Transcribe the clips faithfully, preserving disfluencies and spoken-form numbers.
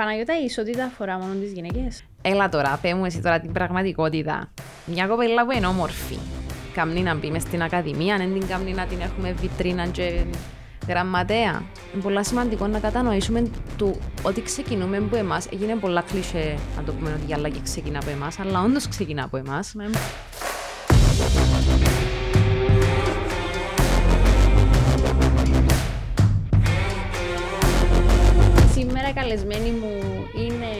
Παναγιώτα, η ισότητα αφορά μόνο τις γυναίκες? Έλα τώρα, πέ μου εσύ τώρα την πραγματικότητα. Μια κοπέλα που είναι όμορφη, καμνή να μπει μες στην ακαδημία, αν δεν την καμνή να την έχουμε βιτρίνα και γραμματέα. Είναι πολύ σημαντικό να κατανοήσουμε του ότι ξεκινούμε από εμάς. Έγινε πολλά κλισέ να το πούμε ότι η αλλαγή ξεκινά από εμάς, αλλά όντως ξεκινά από εμάς. Σήμερα καλεσμένη μου είναι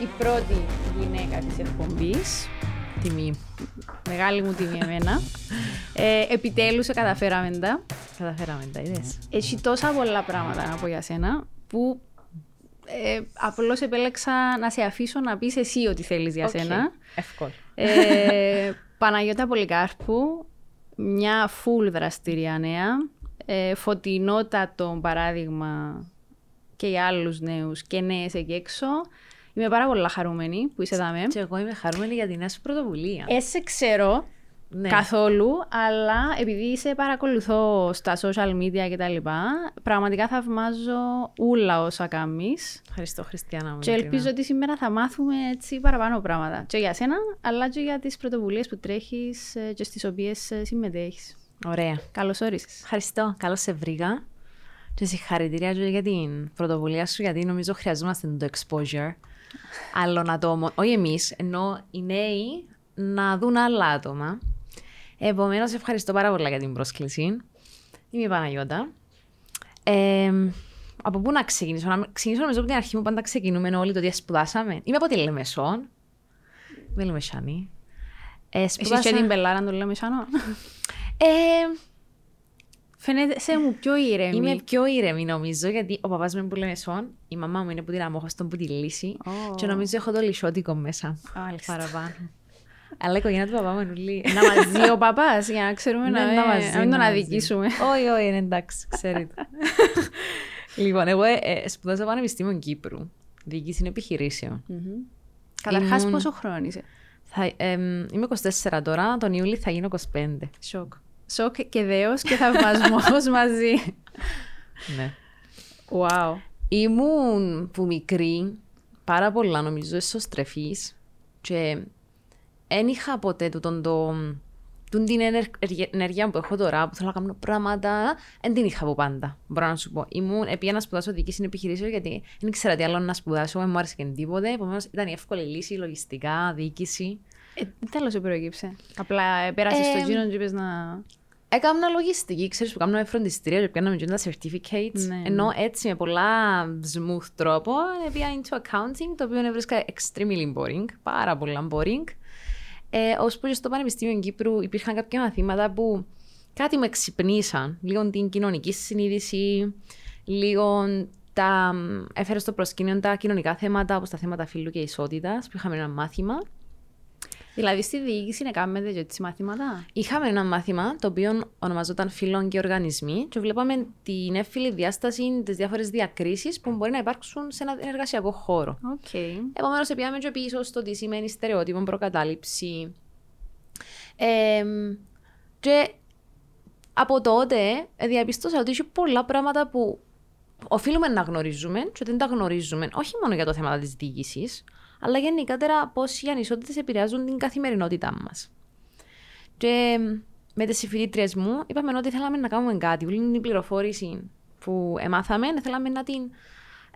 η πρώτη γυναίκα της εκπομπής. Τιμή. Μεγάλη μου τιμή εμένα. ε, επιτέλους καταφέραμε τα. Καταφέραμε τα, είδες. Έχει τόσα πολλά πράγματα να πω για σένα που ε, απλώς επέλεξα να σε αφήσω να πεις εσύ ό,τι θέλεις για okay. σένα. Εύκολο. Ε, Παναγιώτα Πολικάρπου, μια full δραστήρια νέα, ε, φωτεινότατο παράδειγμα και για άλλους νέους και νέες εκεί έξω. Είμαι πάρα πολύ χαρούμενη που είσαι εδώ με. Και εγώ είμαι χαρούμενη για την νέα σου πρωτοβουλία. Έσαι ξέρω ναι. καθόλου, αλλά επειδή σε παρακολουθώ στα social media κτλ. Πραγματικά θαυμάζω όλα όσα κάνεις. Ευχαριστώ, Χριστιανά μου. Και ελπίζω ότι σήμερα θα μάθουμε έτσι παραπάνω πράγματα. Και για σένα, αλλά και για τις πρωτοβουλίες που τρέχεις και στις οποίες συμμετέχεις. Ωραία. Καλώς όρισες. Ευχαριστώ. Καλώς σε βρήκα. Και συγχαρητήρια για την πρωτοβουλία σου, γιατί νομίζω χρειαζόμαστε το exposure. Άλλων ατόμων, όχι εμείς, ενώ οι νέοι να δουν άλλα άτομα. Επομένως, ευχαριστώ πάρα πολύ για την πρόσκληση. Είμαι η Παναγιώτα. Ε, από πού να ξεκινήσω, να ξεκινήσω νομίζω από την αρχή μου, πάντα ξεκινούμε όλοι το τι σπουδάσαμε. Είμαι από τη Λεμεσόν. Είμαι Λεμεσάνη. Ε, σπουδάσα... Εσύ και την πελάρα των Λεμεσάνων. ε, Φαίνεται σε μου πιο ήρεμη. Είμαι πιο ήρεμη νομίζω, γιατί ο παπάς μου είναι που λέμε σον, η μαμά μου είναι που την αμόχαστον που τη λύσει oh. και νομίζω έχω το λυσότικο μέσα. Oh, παραπάνω. Αλλά η οικογένεια του παπά μου είναι να μαζί ο παπάς, για να ξέρουμε να, να, μαζί, να μην τον αδικήσουμε. Όχι, όχι, είναι εντάξει, ξέρετε. Λοιπόν, εγώ ε, ε, σπουδάζω Πανεπιστήμιο Κύπρου, διοίκηση επιχειρήσεων. Mm-hmm. Καταρχάς, Ήμουν... πόσο χρόνο είσαι? Θα, ε, ε, είμαι είκοσι τέσσερα τώρα, τον Ιούλη θα γίνω είκοσι πέντε. Σοκ. Σοκ και δέος και θαυμασμός μαζί. Ναι. Wow. Ήμουν που μικρή, πάρα πολλά νομίζω, εσωστρεφής και δεν είχα ποτέ τούτον το, την ενέργεια που έχω τώρα, που θέλω να κάνω πράγματα, δεν την είχα από πάντα. Μπορώ να σου πω. Ήμουν, επειδή να σπουδάσω διοίκηση επιχειρήσεων, γιατί δεν ήξερα τι άλλο να σπουδάσω, δεν μου άρεσε και τίποτε. Επομένως ήταν η εύκολη λύση, λογιστικά, διοίκηση. Ε, τέλος σε προέκυψε. Απλά πέρασε ε, στο γύρο και είπες να. Έκανα λογιστική, ξέρεις που έκανα φροντιστήρια και πιάναμε και τα certificates. Ναι. Ενώ έτσι με πολλά smooth τρόπο πήγα into accounting, το οποίο έβρισκα extremely boring, πάρα πολλά boring. Ε, Ώσπου και στο Πανεπιστήμιο Κύπρου υπήρχαν κάποια μαθήματα που κάτι με ξυπνήσαν. Λίγο την κοινωνική συνείδηση, λίγο τα. Έφερε στο προσκήνιο τα κοινωνικά θέματα, όπως τα θέματα φύλου και ισότητας, που είχαμε ένα μάθημα. Δηλαδή, στη διοίκηση να κάνετε και τις μαθήματα. Είχαμε ένα μάθημα το οποίο ονομαζόταν Φύλων και Οργανισμοί και βλέπαμε την εύφυλη διάσταση, τις διάφορες διακρίσεις που μπορεί να υπάρξουν σε ένα εργασιακό χώρο. Okay. Επομένως, πήγαμε και πίσω στο τι σημαίνει στερεότυπο, προκατάληψη. Ε, και από τότε διαπίστωσα ότι είχε πολλά πράγματα που οφείλουμε να γνωρίζουμε και δεν τα γνωρίζουμε, όχι μόνο για το θέμα της διοίκησης, αλλά γενικότερα πώς οι ανισότητες επηρεάζουν την καθημερινότητά μας. Και με τις συμφοιτήτριες μου είπαμε ότι θέλαμε να κάνουμε κάτι. Όλη την πληροφόρηση που εμάθαμε, να θέλαμε να, την,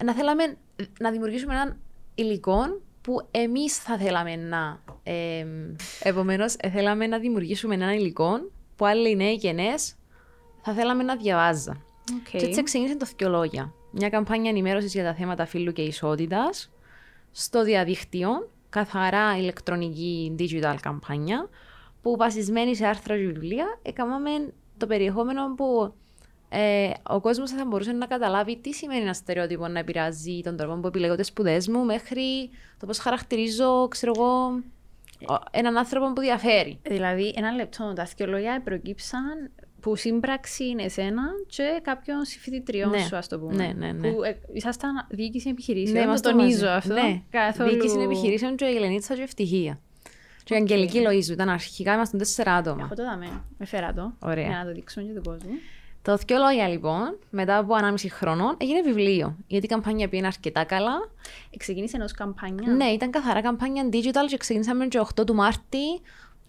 να, θέλαμε να δημιουργήσουμε έναν υλικό που εμείς θα θέλαμε να... Ε, επομένως, θέλαμε να δημιουργήσουμε έναν υλικό που άλλοι νέοι και νέες θα θέλαμε να διαβάζα. Okay. Και έτσι ξεκίνησε το Θεολόγια. Μια καμπάνια ενημέρωσης για τα θέματα φύλου και ισότητας στο διαδίκτυο, καθαρά ηλεκτρονική digital καμπάνια, που βασισμένη σε άρθρα και βιβλία, έκαναμε το περιεχόμενο που ε, ο κόσμος θα μπορούσε να καταλάβει τι σημαίνει ένα στερεότυπο να επηρεάζει τον τρόπο που επιλέγω τις σπουδές μου, μέχρι το πώς χαρακτηρίζω, ξέρω εγώ, έναν άνθρωπο που διαφέρει. Δηλαδή, ένα λεπτό, τα θεολόγια προκύψαν που σύμπραξη είναι εσένα και κάποιον συμφοιτητριών ναι, σου, ας το πούμε. Ναι, ναι, ναι. Που ε, ήσασταν διοίκηση επιχειρήσεων. Ναι, το τονίζω μαζί. Αυτό. Ναι, καθόλου... διοίκηση επιχειρήσεων και η Ελενίτσα και η Ευτυχία. Okay. Και η Αγγελική Λοΐζου. Ήταν αρχικά, ήμασταν τέσσερα άτομα. Έχω το δαμέ. Με φέρα το. Ωραία. Για να το δείξουμε και τον κόσμο. Το δυο λόγια λοιπόν, μετά από ενάμιση χρονών, έγινε βιβλίο. Γιατί η καμπάνια πήγαινε αρκετά καλά. Ξεκίνησε ενός καμπάνια. Ναι, ήταν καθαρά καμπάνια digital και ξεκίνησαμε το οκτώ του Μάρτη.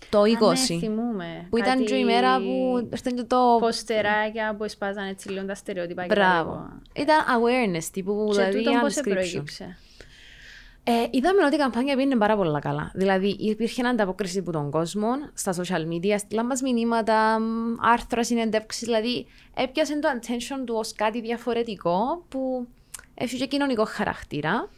Το είκοσι. Ναι, θυμούμε. Που κάτι... ήταν και η μέρα που ήρθαν το... Ποστεράκια που εσπάζαν έτσι λίγο τα στερεότυπα. Μπράβο. Ήταν awareness τύπου, δηλαδή description. Και τούτο πώς προέκυψε. Ε, είδαμε ότι η καμπάνια πήγαινε πάρα πολύ καλά. Δηλαδή υπήρχε ανταπόκριση από τον κόσμο στα social media, στείλαν μας μηνύματα, άρθρα, συνεντεύξεις. Δηλαδή έπιασε το attention του ως κάτι διαφορετικό που έφυγε κοινωνικό χαρακτήρα.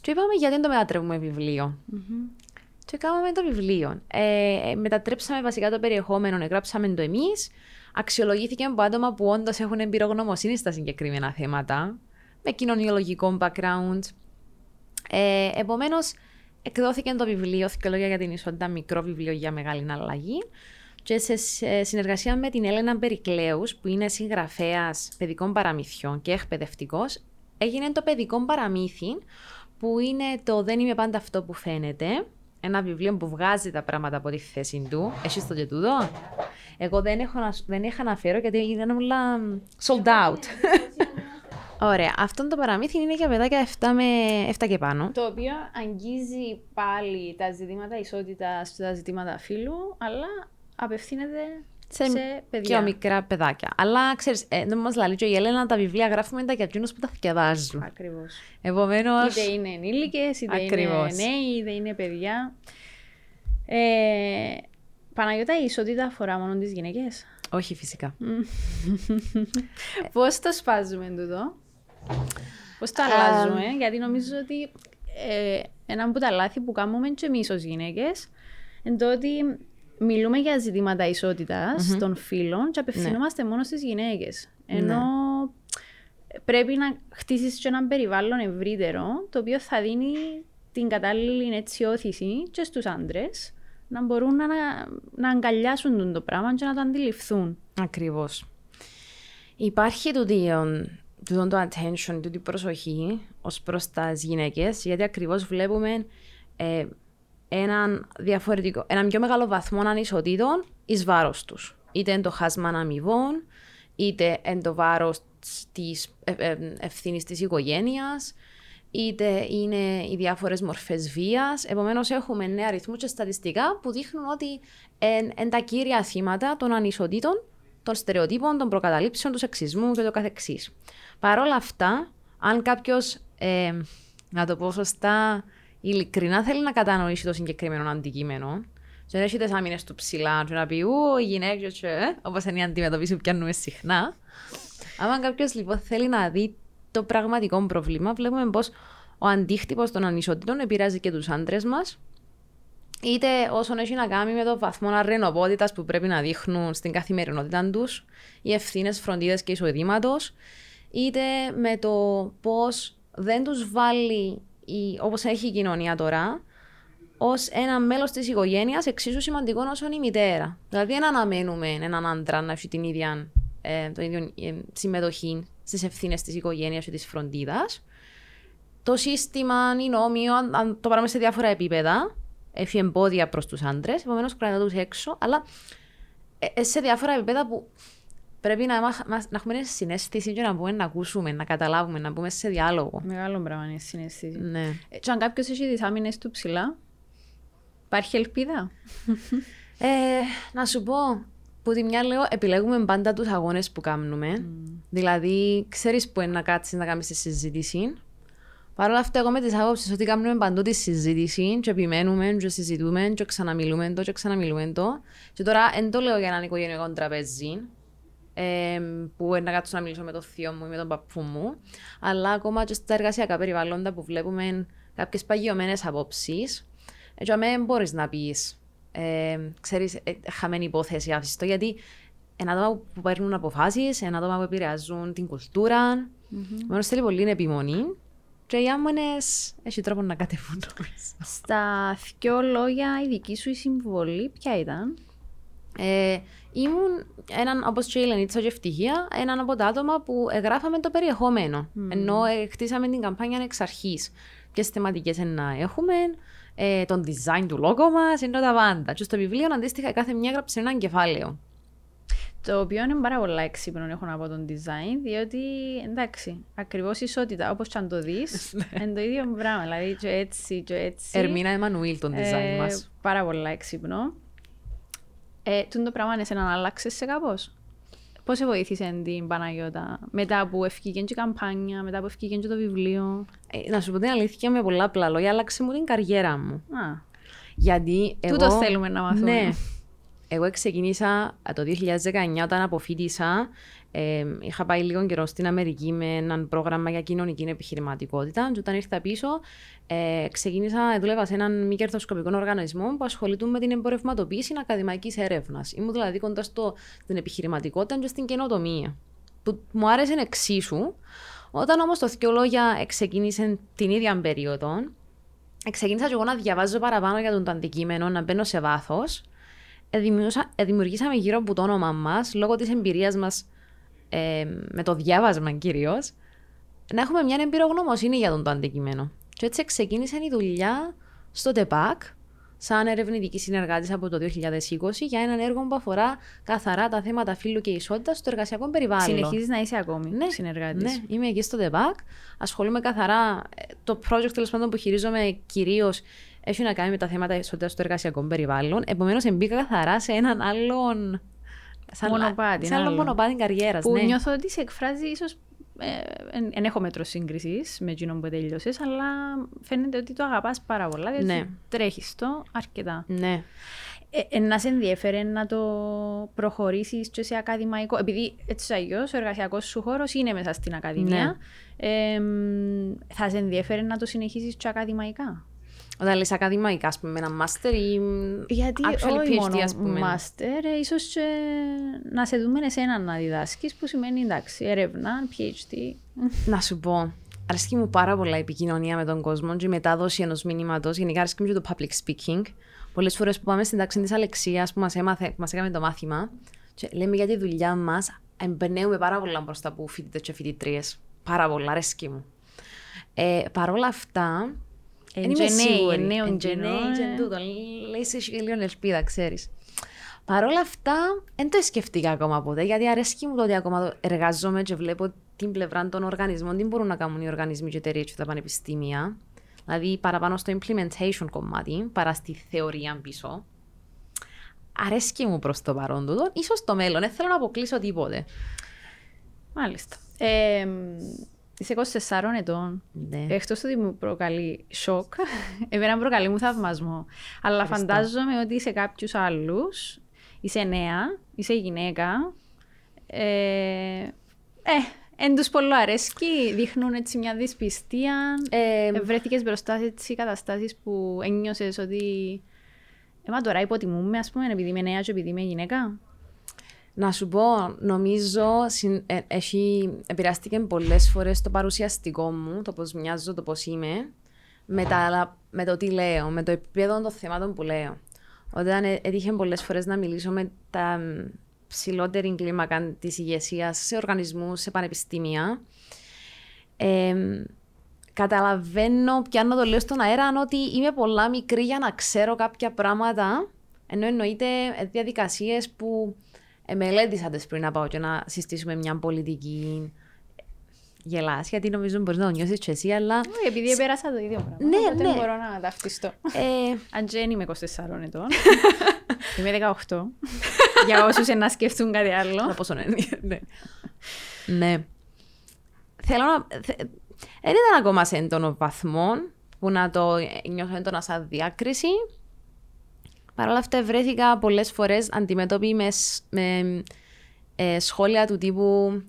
Και είπαμε γιατί δεν το μετατρέπουμε βιβλίο. Mm-hmm. Και κάναμε το βιβλίο. Ε, μετατρέψαμε βασικά το περιεχόμενο, γράψαμε το εμείς. Αξιολογήθηκε από άτομα που όντως έχουν εμπειρογνωμοσύνη στα συγκεκριμένα θέματα, με κοινωνιολογικό background. Ε, επομένως, εκδόθηκε το βιβλίο Θεολογία για την Ισότητα, μικρό βιβλίο για μεγάλη αλλαγή. Και σε συνεργασία με την Έλενα Περικλέους, που είναι συγγραφέας παιδικών παραμύθιων και εκπαιδευτικός, έγινε το παιδικό παραμύθι, που είναι το «Δεν είμαι πάντα αυτό που φαίνεται». Ένα βιβλίο που βγάζει τα πράγματα από τη θέση του. Εσείς το και τούτο. Εγώ δεν, έχω, δεν είχα να φέρω γιατί ήταν όλα sold out. Ωραία. Αυτό το παραμύθι είναι για παιδάκια επτά, με, επτά και πάνω. Το οποίο αγγίζει πάλι τα ζητήματα ισότητας, τα ζητήματα φύλου, αλλά απευθύνεται σε, σε παιδιά. Πιο μικρά παιδάκια. Αλλά ξέρεις, ε, δεν μας λέει και η Έλενα, τα βιβλία γράφουμε τα για εκείνους που τα διαβάζουν. Ακριβώς. Επομένως... Είτε είναι ενήλικες, είτε Ακριβώς. είναι νέοι, είτε είναι παιδιά. Ε, Παναγιώτα, η ισότητα αφορά μόνο τις γυναίκες? Όχι, φυσικά. Πώς το σπάζουμε τούτο? Πώς το αλλάζουμε? Um... Γιατί νομίζω ότι ε, ένα από τα λάθη που κάνουμε και εμείς ως γυναίκες είναι το ότι μιλούμε για ζητήματα ισότητας mm-hmm. των φύλων και απευθυνόμαστε ναι. μόνο στις γυναίκες. Ενώ ναι. πρέπει να χτίσεις και έναν περιβάλλον ευρύτερο, το οποίο θα δίνει την κατάλληλη έτσι όθηση και στους άντρες να μπορούν να, να αγκαλιάσουν το πράγμα και να το αντιληφθούν. Ακριβώς. Υπάρχει τούτο το attention, τούτη προσοχή ως προς τις γυναίκες, γιατί ακριβώς βλέπουμε... Ε, Έναν, διαφορετικό, έναν πιο μεγάλο βαθμό ανισοτήτων εις βάρος τους. Είτε εν το χάσμα αμοιβών, είτε εν το βάρος της ευθύνης της οικογένειας, είτε είναι οι διάφορες μορφές βίας. Επομένως, έχουμε νέα αριθμούς και στατιστικά που δείχνουν ότι εν, εν τα κύρια θύματα των ανισοτήτων, των στερεοτύπων, των προκαταλήψεων, του σεξισμού και το καθεξής. Παρ' όλα αυτά, αν κάποιος, ε, να το πω σωστά, ειλικρινά θέλει να κατανοήσει το συγκεκριμένο αντικείμενο, και να έχει τις άμυνες του ψηλά, και να πει «Ου, οι γυναίκες», όπως είναι η αντιμετωπίση που πιάνουμε συχνά. Άμα κάποιος λοιπόν θέλει να δει το πραγματικό πρόβλημα, βλέπουμε πως ο αντίκτυπος των ανισοτήτων επηρεάζει και τους άντρες μας, είτε όσον έχει να κάνει με το βαθμό αρρενοπότητας που πρέπει να δείχνουν στην καθημερινότητα τους, οι ευθύνες, φροντίδες και εισοδήματος, είτε με το πως δεν τους βάλει, όπως έχει η κοινωνία τώρα, ως ένα μέλος της οικογένειας εξίσου σημαντικό όσο η μητέρα. Δηλαδή, δεν αναμένουμε έναν άντρα να έχει την ίδια ε, το ίδιο, ε, συμμετοχή στις ευθύνες της οικογένειας και της φροντίδας. Το σύστημα, οι νόμοι, αν το πάρουμε σε διάφορα επίπεδα, έχει εμπόδια προς τους άντρες, επομένως κρατά τους έξω, αλλά ε, σε διάφορα επίπεδα που πρέπει να, μαχ, να έχουμε μια συνέστηση και να πούμε, να ακούσουμε, να καταλάβουμε, να πούμε σε διάλογο. Μεγάλο πράγμα είναι η συνέστηση. Ναι. Ε, και αν κάποιος έχει τις άμυνες του ψηλά, υπάρχει ελπίδα? ε, να σου πω, που τη μια λέω, επιλέγουμε πάντα τους αγώνες που κάνουμε. Mm. Δηλαδή, ξέρεις που είναι να κάτσεις να κάνεις τη συζήτηση. Παρ' όλα αυτά, εγώ με τις άποψεις ότι κάνουμε παντού τη συζήτηση, και επιμένουμε, και συζητούμε, και ξαναμιλούμε το, και ξαναμιλούμε το. Και τώρα, δεν το λέω για έναν οικογενειακό τραπέζι, Ε, που να κάτσω να μιλήσω με τον θείο μου ή με τον παππού μου, αλλά ακόμα και στα εργασιακά περιβαλλόντα που βλέπουμε κάποιες παγιωμένες απόψεις, έτσι αμέσως μπορείς να πεις, ε, ξέρεις, ε, χαμένη υπόθεση, άφησες το, γιατί ένα άτομα που παίρνουν αποφάσεις, ένα άτομα που επηρεάζουν την κουλτούρα, mm-hmm. μόνος θέλει πολύ επιμονή και οι άμμονες έχει τρόπο να κατεβούν. Στα δυο λόγια, η δική σου η συμβολή ποια ήταν? Ε, ήμουν, έναν, όπως και η Λενίτσα και ευτυχία, έναν από τα άτομα που εγγράφαμε το περιεχόμενο. Mm. Ενώ χτίσαμε την καμπάνια εξ αρχής. Ποιες θεματικές να έχουμε, ε, τον design του λόγου μας, ενώ τα πάντα. Και στο βιβλίο, αντίστοιχα, κάθε μια έγραψε έναν κεφάλαιο. Το οποίο είναι πάρα πολλά έξυπνο, έχω να πω, τον design, διότι εντάξει, ακριβώς ισότητα, όπως και αν το δεις, είναι το ίδιο πράγμα, δηλαδή και έτσι και έτσι. Ερμίνα Εμμανουήλ τον design ε, μας. Πάρα πολλά έξυπνο. Ε, τον το πράγμα είναι σε να αλλάξεις σε κάπως. Πώς σε βοήθησε την Παναγιώτα, μετά που ευκήκαν και η καμπάνια, μετά που ευκήκαν και το βιβλίο? Ε, να σου πω την αλήθεια, με πολλά απλά λόγια, άλλαξε μου την καριέρα μου. Α. Γιατί εγώ... Τούτο θέλουμε να μαθούμε. Ναι. Εγώ ξεκίνησα το δύο χιλιάδες δεκαεννιά όταν αποφοίτησα. Ε, είχα πάει λίγο καιρό στην Αμερική με έναν πρόγραμμα για κοινωνική επιχειρηματικότητα. Και όταν ήρθα πίσω, ε, ξεκίνησα, δούλευα σε έναν μη κερδοσκοπικό οργανισμό που ασχολείται με την εμπορευματοποίηση ακαδημαϊκής έρευνας. Ήμουν δηλαδή κοντά στην επιχειρηματικότητα και στην καινοτομία, που μου άρεσε εξίσου. Όταν όμως το Θεολόγια ξεκίνησε την ίδια περίοδο, ξεκίνησα και εγώ να διαβάζω παραπάνω για τον το αντικείμενο, να μπαίνω σε βάθος. Δημιουργήσαμε γύρω από το όνομα μας, λόγω της εμπειρίας μας ε, με το διάβασμα κυρίως, να έχουμε μια εμπειρογνωμοσύνη για τον το αντικείμενο. Και έτσι ξεκίνησε η δουλειά στο ΔΕΠΑΚ, σαν ερευνητική συνεργάτης από το δύο χιλιάδες είκοσι, για έναν έργο που αφορά καθαρά τα θέματα φύλου και ισότητας στο εργασιακό περιβάλλον. Συνεχίζεις να είσαι ακόμη ναι, συνεργάτης. Ναι, είμαι εκεί στο ΔΕΠΑΚ. Ασχολούμαι καθαρά. Το project τέλος πάντων που χειρίζομαι κυρίως έχει να κάνει με τα θέματα ισότητας στο εργασιακό περιβάλλον. Επομένως, μπήκα καθαρά σε έναν άλλον. Σαν μονοπάτι. Σε άλλο μονοπάτι καριέρα. Που ναι. Νιώθω ότι σε εκφράζει ίσως. Δεν ε, έχω μέτρο σύγκρισης με εκείνον που τελειώσες, αλλά φαίνεται ότι το αγαπάς πάρα πολλά, διότι ναι. τρέχεις το αρκετά. Ναι. Ε, ε, να σε ενδιέφερε να το προχωρήσεις και σε ακαδημαϊκό, επειδή έτσι αλλιώς ο εργασιακός σου χώρος είναι μέσα στην ακαδημία, ναι. ε, θα σε ενδιέφερε να το συνεχίσεις και ακαδημαϊκά? Όταν λες ακαδημαϊκά, ας πούμε, ένα μάστερ ή actual PhD, ας πούμε. Μάστερ, ε, ίσως ε, να σε δούμε εσένα να διδάσκεις, που σημαίνει εντάξει, έρευνα, PhD. Να σου πω, αρέσκει μου πάρα πολλά η επικοινωνία με τον κόσμο και η μετάδοση ενός μηνύματος. Γενικά αρέσκει μου και το public speaking. Πολλές φορές που πάμε στην τάξη της Αλεξίας, που μας, έμαθε, που μας έκαμε το μάθημα, και λέμε για τη δουλειά μας, εμπνέουμε πάρα πολλά μπροστά από φοιτητές και φοιτητρίες. Πάρα πολλά, αρέσκει μου. Ε, Παρ' όλα αυτά. Εν είμαι σίγουρη, εν νέον τούτο, λες λίγο ελπίδα, ξέρεις. Παρ' όλα αυτά, δεν το σκεφτήκα ακόμα ποτέ, γιατί αρέσκει μου το ότι ακόμα εργαζόμαι και βλέπω την πλευρά των οργανισμών, τι μπορούν να κάνουν οι οργανισμοί και εταιρείες και τα πανεπιστήμια. Δηλαδή, παραπάνω στο implementation κομμάτι, παρά στη θεωρία πίσω. Αρέσκει μου προς το παρόν τούτο, ίσως στο μέλλον, δεν θέλω να αποκλείσω τίποτε. Μάλιστα. Ε, Είσαι είκοσι τεσσάρων ετών. Ναι. Εκτός ότι μου προκαλεί σοκ, εμένα προκαλεί μου θαυμασμό. Αλλά ευχαριστώ. Φαντάζομαι ότι σε κάποιους άλλους, είσαι νέα, είσαι γυναίκα. Ε, ε εν τους πολλού αρέσκει, δείχνουν έτσι μια δυσπιστία. Ε, ε, βρέθηκες μπροστά σε καταστάσεις που ένιωσες ότι ε, μα τώρα υποτιμούμε, ας πούμε, επειδή είμαι νέα και επειδή είμαι γυναίκα. Να σου πω, νομίζω ε, έχει, επηρεάστηκε πολλές φορές το παρουσιαστικό μου, το πώς μοιάζω, το πώς είμαι, με, τα, με το τι λέω, με το επίπεδο των θεμάτων που λέω. Όταν ε, έτυχε πολλές φορές να μιλήσω με τα ψηλότερη κλίμακα της ηγεσίας σε οργανισμούς, σε πανεπιστήμια, ε, καταλαβαίνω, πιάνω το λέω στον αέρα, ότι είμαι πολλά μικρή για να ξέρω κάποια πράγματα, ενώ εννοείται διαδικασίες που μελέτησα τις πριν να πάω και να συστήσουμε μια πολιτική. Γελάς, γιατί νομίζω μπορείς να το νιώσεις και εσύ, αλλά. Ναι, επειδή επέρασα το ίδιο πράγμα. Ναι, ναι. Μπορώ να ταυτιστώ. Ε... Αν και είμαι είκοσι τεσσάρων ετών. Είμαι δεκαοκτώ. Για όσους να σκεφτούν κάτι άλλο. Να πόσο ναι. Ναι. Θέλω να. Δεν ήταν ακόμα σε έντονο βαθμό που να το νιώσω έντονα σαν διάκριση. Παρ' όλα αυτά, βρέθηκα πολλές φορές αντιμέτωπη με, με ε, σχόλια του τύπου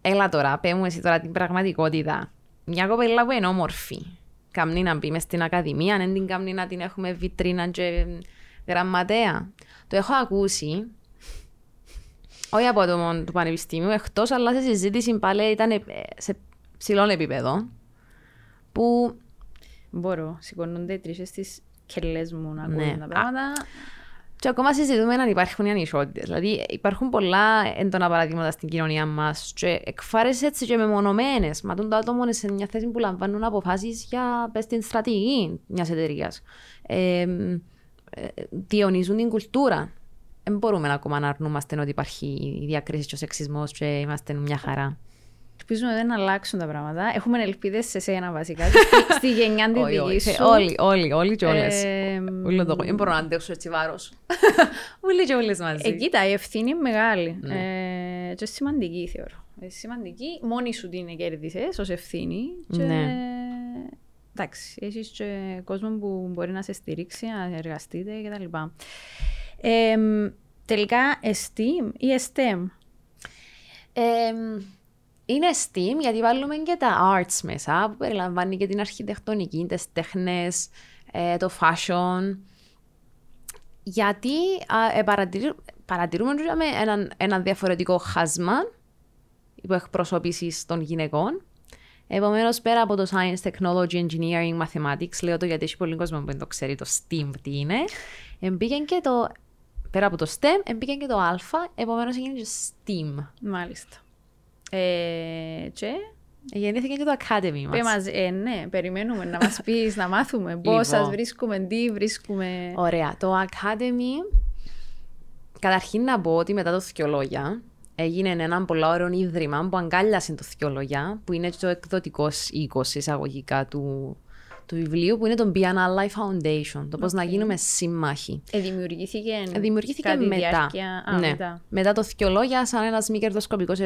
«Έλα τώρα, πέ μου εσύ τώρα την πραγματικότητα. Μια κοπέλα που είναι όμορφη, καμνή να μπει μες στην ακαδημία, δεν την καμνή να την έχουμε βιτρίνα και γραμματέα». Το έχω ακούσει, όχι από το, το Πανεπιστήμιο, εκτός, αλλά σε συζήτηση πάλι ήταν σε ψηλό επίπεδο, που μπορώ, σηκώνονται τρίσες στις... Και λες μου να ακούνε ναι. τα πράγματα. Και ακόμα συζητούμε αν υπάρχουν οι ανισότητες. Δηλαδή, υπάρχουν πολλά έντονα παραδείγματα στην κοινωνία μας. Και εκφάρες έτσι και μεμονωμένες. Μα τον το άτομο είναι σε μια θέση που λαμβάνουν αποφάσεις για πες, την στρατηγική μιας εταιρείας. Ε, ε, διονύζουν την κουλτούρα. δεν μπορούμε ακόμα να αρνούμαστε ότι υπάρχει η διακρίση και ο σεξισμός και είμαστε μια χαρά. Ελπίζουμε ότι δεν αλλάξουν τα πράγματα. Έχουμε ελπίδες σε σένα βασικά. Στη γενιά τη δική σου. Όλοι, όλοι, όλοι και όλες. Δεν μπορώ να αντέξω έτσι βάρος. Όλοι και όλες μαζί. Ε, κοίτα, η ευθύνη είναι μεγάλη. Ναι. Ε, και σημαντική θεωρώ. Ε, σημαντική. Μόνη σου την κέρδισες ως ευθύνη. Και... Ναι. Εντάξει, έχεις και κόσμο που μπορεί να σε στηρίξει, να εργαστείτε κτλ. Ε, τελικά, STEAM ή STEM? Ε, είναι STEAM γιατί βάλουμε και τα arts μέσα, που περιλαμβάνει και την αρχιτεκτονική, τις τέχνες, ε, το fashion. Γιατί ε, παρατηρούμε, παρατηρούμε έναν, έναν διαφορετικό χάσμα υποεκπροσώπησης των γυναικών. Επομένως, πέρα από το Science, Technology, Engineering, Mathematics, λέω το γιατί έχει πολύ κόσμο που δεν το ξέρει το STEAM τι είναι, μπήκε και το, πέρα από το STEM, μπήκε και το Α, επομένως έγινε και STEAM. Μάλιστα. Ε, και γεννήθηκε και το Academy μας. Μας ε, ναι, περιμένουμε να μας πεις, να μάθουμε πώς σας βρίσκουμε, τι βρίσκουμε. Ωραία. Το Academy, καταρχήν να πω ότι μετά το Θεολόγια, έγινε έναν πολλά ωραίο ίδρυμα που αγκάλιασε το Θεολογία, που είναι το εκδοτικό οίκο εισαγωγικά του, του βιβλίου, που είναι το Be Anna Life Foundation. Το okay. Πώς να γίνουμε σύμμαχοι. Ε, δημιουργήθηκε ε, δημιουργήθηκε κάτι μετά. Διάρκεια... Α, ναι. μετά. Μετά το Θεολογία, σαν ένας μη κερδοσκοπικός,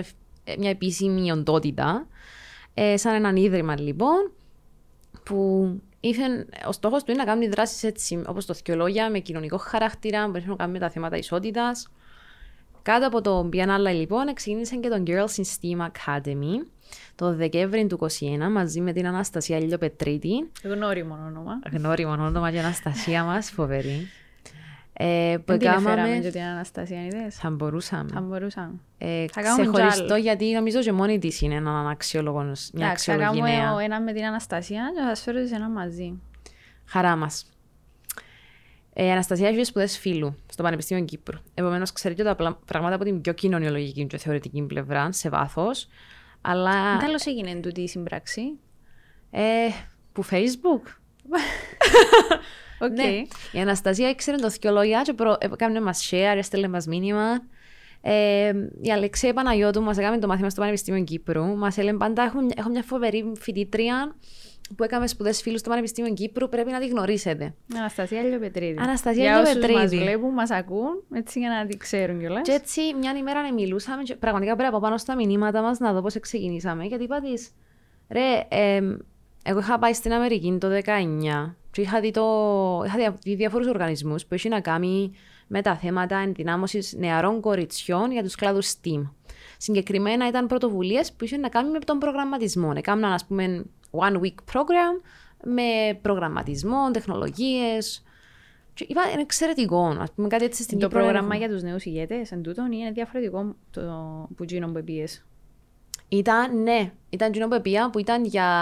μια επίσημη οντότητα. Ε, σαν έναν ίδρυμα λοιπόν, που ήθεν, ο στόχος του είναι να κάνει δράσεις έτσι, όπως το Θεολογία, με κοινωνικό χαρακτήρα, που να κάνουμε τα θέματα ισότητας. Κάτω από το Biennale, λοιπόν, ξεκίνησαν και το Girls in Steam Academy το Δεκέμβρη του είκοσι ένα μαζί με την Αναστασία Λιλιοπετρίτη. Γνώριμο όνομα. Γνώριμο όνομα και Αναστασία μας, φοβερή. Ε, που δεν την έφεραμε και την Αναστασία, είδες. Θα μπορούσαμε. Θα μπορούσαμε. Ε, θα ξεχωριστώ γιατί νομίζω και μόνη της είναι έναν αξιόλογο, μια αξιόλογη γυναία. Θα κάνουμε ένα με την Αναστασία και θα σας φέρω ένα μαζί. Χαρά μας. Η Αναστασία έχει σπουδές φύλου στο Πανεπιστήμιο Κύπρου. Επομένως, ξέρει και τα πράγματα από την πιο κοινωνιολογική και θεωρητική πλευρά, σε βάθος. Αλλά. Τι τέλος έγινε τούτη η σύμπραξη? Ε, που Facebook. Okay. Ναι. Η Αναστασία ήξερε το Θεολογία, προ... έκανε μας share, έστελνε μας μήνυμα. Ε, η Αλεξία Παναγιώτου μας έκανε το μάθημα στο Πανεπιστήμιο Κύπρου. Μας έλεγε πάντα: έχω μια, έχω μια φοβερή φοιτήτρια που έκαμε σπουδές φύλου στο Πανεπιστήμιο Κύπρου, πρέπει να τη γνωρίσετε. Αναστασία Λιοπετρίτη. Αναστασία Λιοπετρίτη. Για όσους μας βλέπουν, μας ακούν, έτσι για να την ξέρουν κιόλας. Και έτσι μια ημέρα να μιλούσαμε και πραγματικά πρέπει από πάνω στα μηνύματα μας να δω πώς ξεκινήσαμε. Γιατί είπα της, ρε, ε, εγώ είχα πάει στην Αμερική το δεκαεννιά και είχα δει, δει διάφορους οργανισμούς που είχε να κάνει με τα θέματα ενδυνάμωσης νεαρών κοριτσιών για τους κλάδους STEAM. Συγκεκριμένα ήταν πρωτοβουλίες που είχε να κάνει με τον προγραμματισμό. Έκαναν, ας πούμε, one-week program με προγραμματισμό, τεχνολογίες. Είπα, είναι εξαιρετικό. Ας πούμε, κάτι έτσι στην το πρόγραμμα για τους νέους ηγέτες, εν τούτον, είναι διαφορετικό το που γίνον που επίες. Ήταν, ναι, ήταν γίνον που επία που ήταν για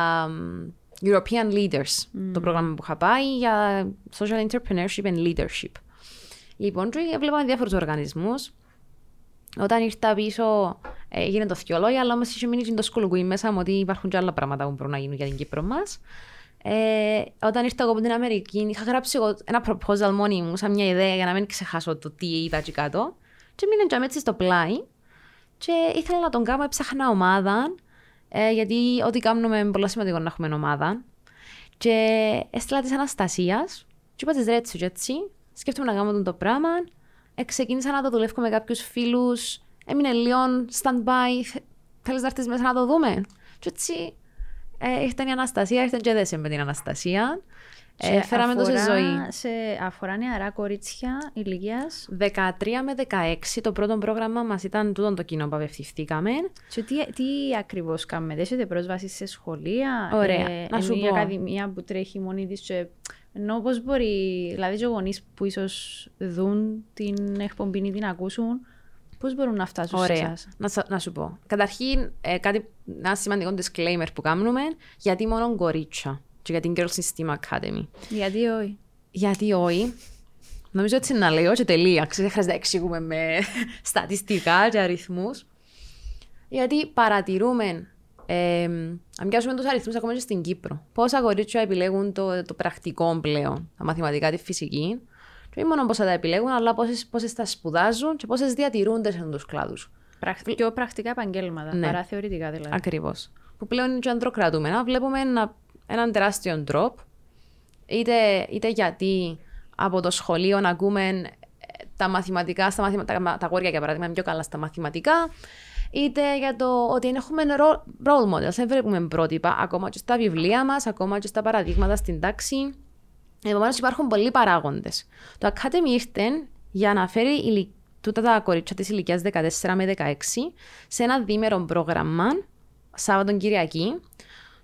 European Leaders, mm. το πρόγραμμα που είχα πάει, για Social Entrepreneurship and Leadership. Λοιπόν, βλέπαμε διάφορους οργανισμούς. Όταν ήρθα πίσω, έγινε το Θεολόγια, αλλά όμως είχε μείνει και το σκουλουγκουί μέσα μου ότι υπάρχουν και άλλα πράγματα που μπορούν να γίνουν για την Κύπρο μας. Ε, όταν ήρθα εγώ από την Αμερική, είχα γράψει ένα proposal μόνη μου, σαν μια ιδέα για να μην ξεχάσω το τι είδα και κάτω. Και μείναν και έτσι στο πλάι. Και ήθελα να τον κάνω, έψαχνα ομάδα, ε, γιατί ό,τι κάνουμε είναι πολύ σημαντικό να έχουμε ομάδα. Και έστειλα τη Αναστασία, και είπα τη ρε έτσι, έτσι, σκέφτομαι να κάνω το πράγμα. Ξεκίνησα να το δουλεύω με κάποιους φίλους, έμεινε λίγο stand-by, θέλεις να έρθεις μέσα να το δούμε. Και έτσι ε, ήρθαν η Αναστασία, ήρθαν και δέσαι με την Αναστασία. Ε, φέραμε αφορά, το σε ζωή. Σε αφορά νεαρά κορίτσια ηλικίας δεκατρία με δεκαέξι, το πρώτο πρόγραμμα μας ήταν τούτο το κοινό που απευθυνθήκαμε. Και τι, τι ακριβώς κάνουμε, έχετε πρόσβαση σε σχολεία? Ωραία, ε, να σου πω. Είναι μια ακαδημία που τρέχει μόνη της και... Ενώ πώς μπορεί, δηλαδή οι γονείς που ίσως δουν την εκπομπή ή την ακούσουν, πώς μπορούν να φτάσουν σε εσάς? Ωραία, να σου πω. Καταρχήν, ε, κάτι, ένα σημαντικό disclaimer που κάνουμε, γιατί μόνο κορίτσια και για την Girls in Steam Academy. Γιατί όχι. Γιατί όχι. Νομίζω ότι να λέω και τελεία, δεν χρειάζεται να εξηγούμε με στατιστικά και αριθμούς. Γιατί παρατηρούμε... Ε, αν πιάσουμε τους αριθμούς ακόμα και στην Κύπρο. Πόσα κορίτσια επιλέγουν το, το πρακτικό πλέον, τα μαθηματικά, τη φυσική, Και όχι μόνο πόσα τα επιλέγουν, αλλά πόσες τα σπουδάζουν και πόσες διατηρούνται σε αυτούς τους κλάδους. Πρακτι... Πιο πρακτικά επαγγέλματα, ναι, παρά θεωρητικά δηλαδή. Ακριβώς. Που πλέον είναι και ανδροκρατούμενα. Βλέπουμε ένα, έναν τεράστιο drop. Είτε, είτε γιατί από το σχολείο να ακούμε τα μαθηματικά, στα μαθηματικά, τα αγόρια για παράδειγμα είναι πιο καλά στα μαθηματικά, είτε για το ότι έχουμε role models, δεν βλέπουμε πρότυπα ακόμα και στα βιβλία μας, ακόμα και στα παραδείγματα στην τάξη. Επομένως υπάρχουν πολλοί παράγοντες. Το Academy ήρθε για να φέρει τούτα τα κορίτσια της ηλικίας δεκατέσσερα με δεκαέξι σε ένα διήμερο πρόγραμμα, Σάββατον Κυριακή,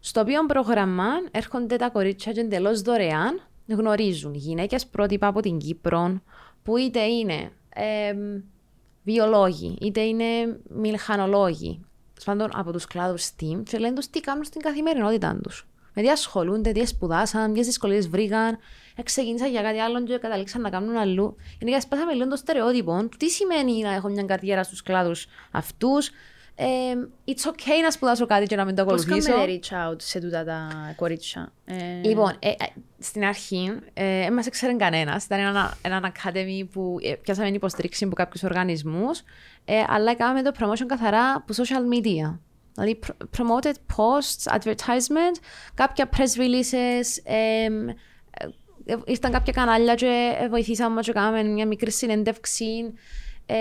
στο οποίο πρόγραμμα έρχονται τα κορίτσια και εντελώς δωρεάν γνωρίζουν γυναίκες πρότυπα από την Κύπρο, που είτε είναι ε, βιολόγοι, είτε είναι μηχανολόγοι, πάντων από τους κλάδους STEAM, και λένε τους τι κάνουν στην καθημερινότητά τους. Με τι ασχολούνται, τι σπουδάσαν, ποιες δυσκολίες βρήκαν, ξεκίνησαν για κάτι άλλο και καταλήξαν να κάνουν αλλού. Γενικά, σπάσαμε λίγο το στερεότυπο. Τι σημαίνει να έχω μια καριέρα στους κλάδους αυτούς. Ε, it's okay να σπουδάσω κάτι και να μην το ακολουθήσω. Πώς κάνουμε reach out σε τούτα τα κορίτσια? Ε... Λοιπόν, ε, ε, στην αρχή ε, μας εξέρεν κανένας. Ήταν ένα, ένα academy που ε, πιάσαμε την υποστήριξη από κάποιους οργανισμούς, ε, αλλά κάναμε το promotion καθαρά από social media. Δηλαδή, promoted posts, advertisement, κάποια press releases, ε, ε, ε, ήρθαν κάποια κανάλια και ε, βοηθήσαμε και κάναμε μια μικρή συνέντευξη. Ε,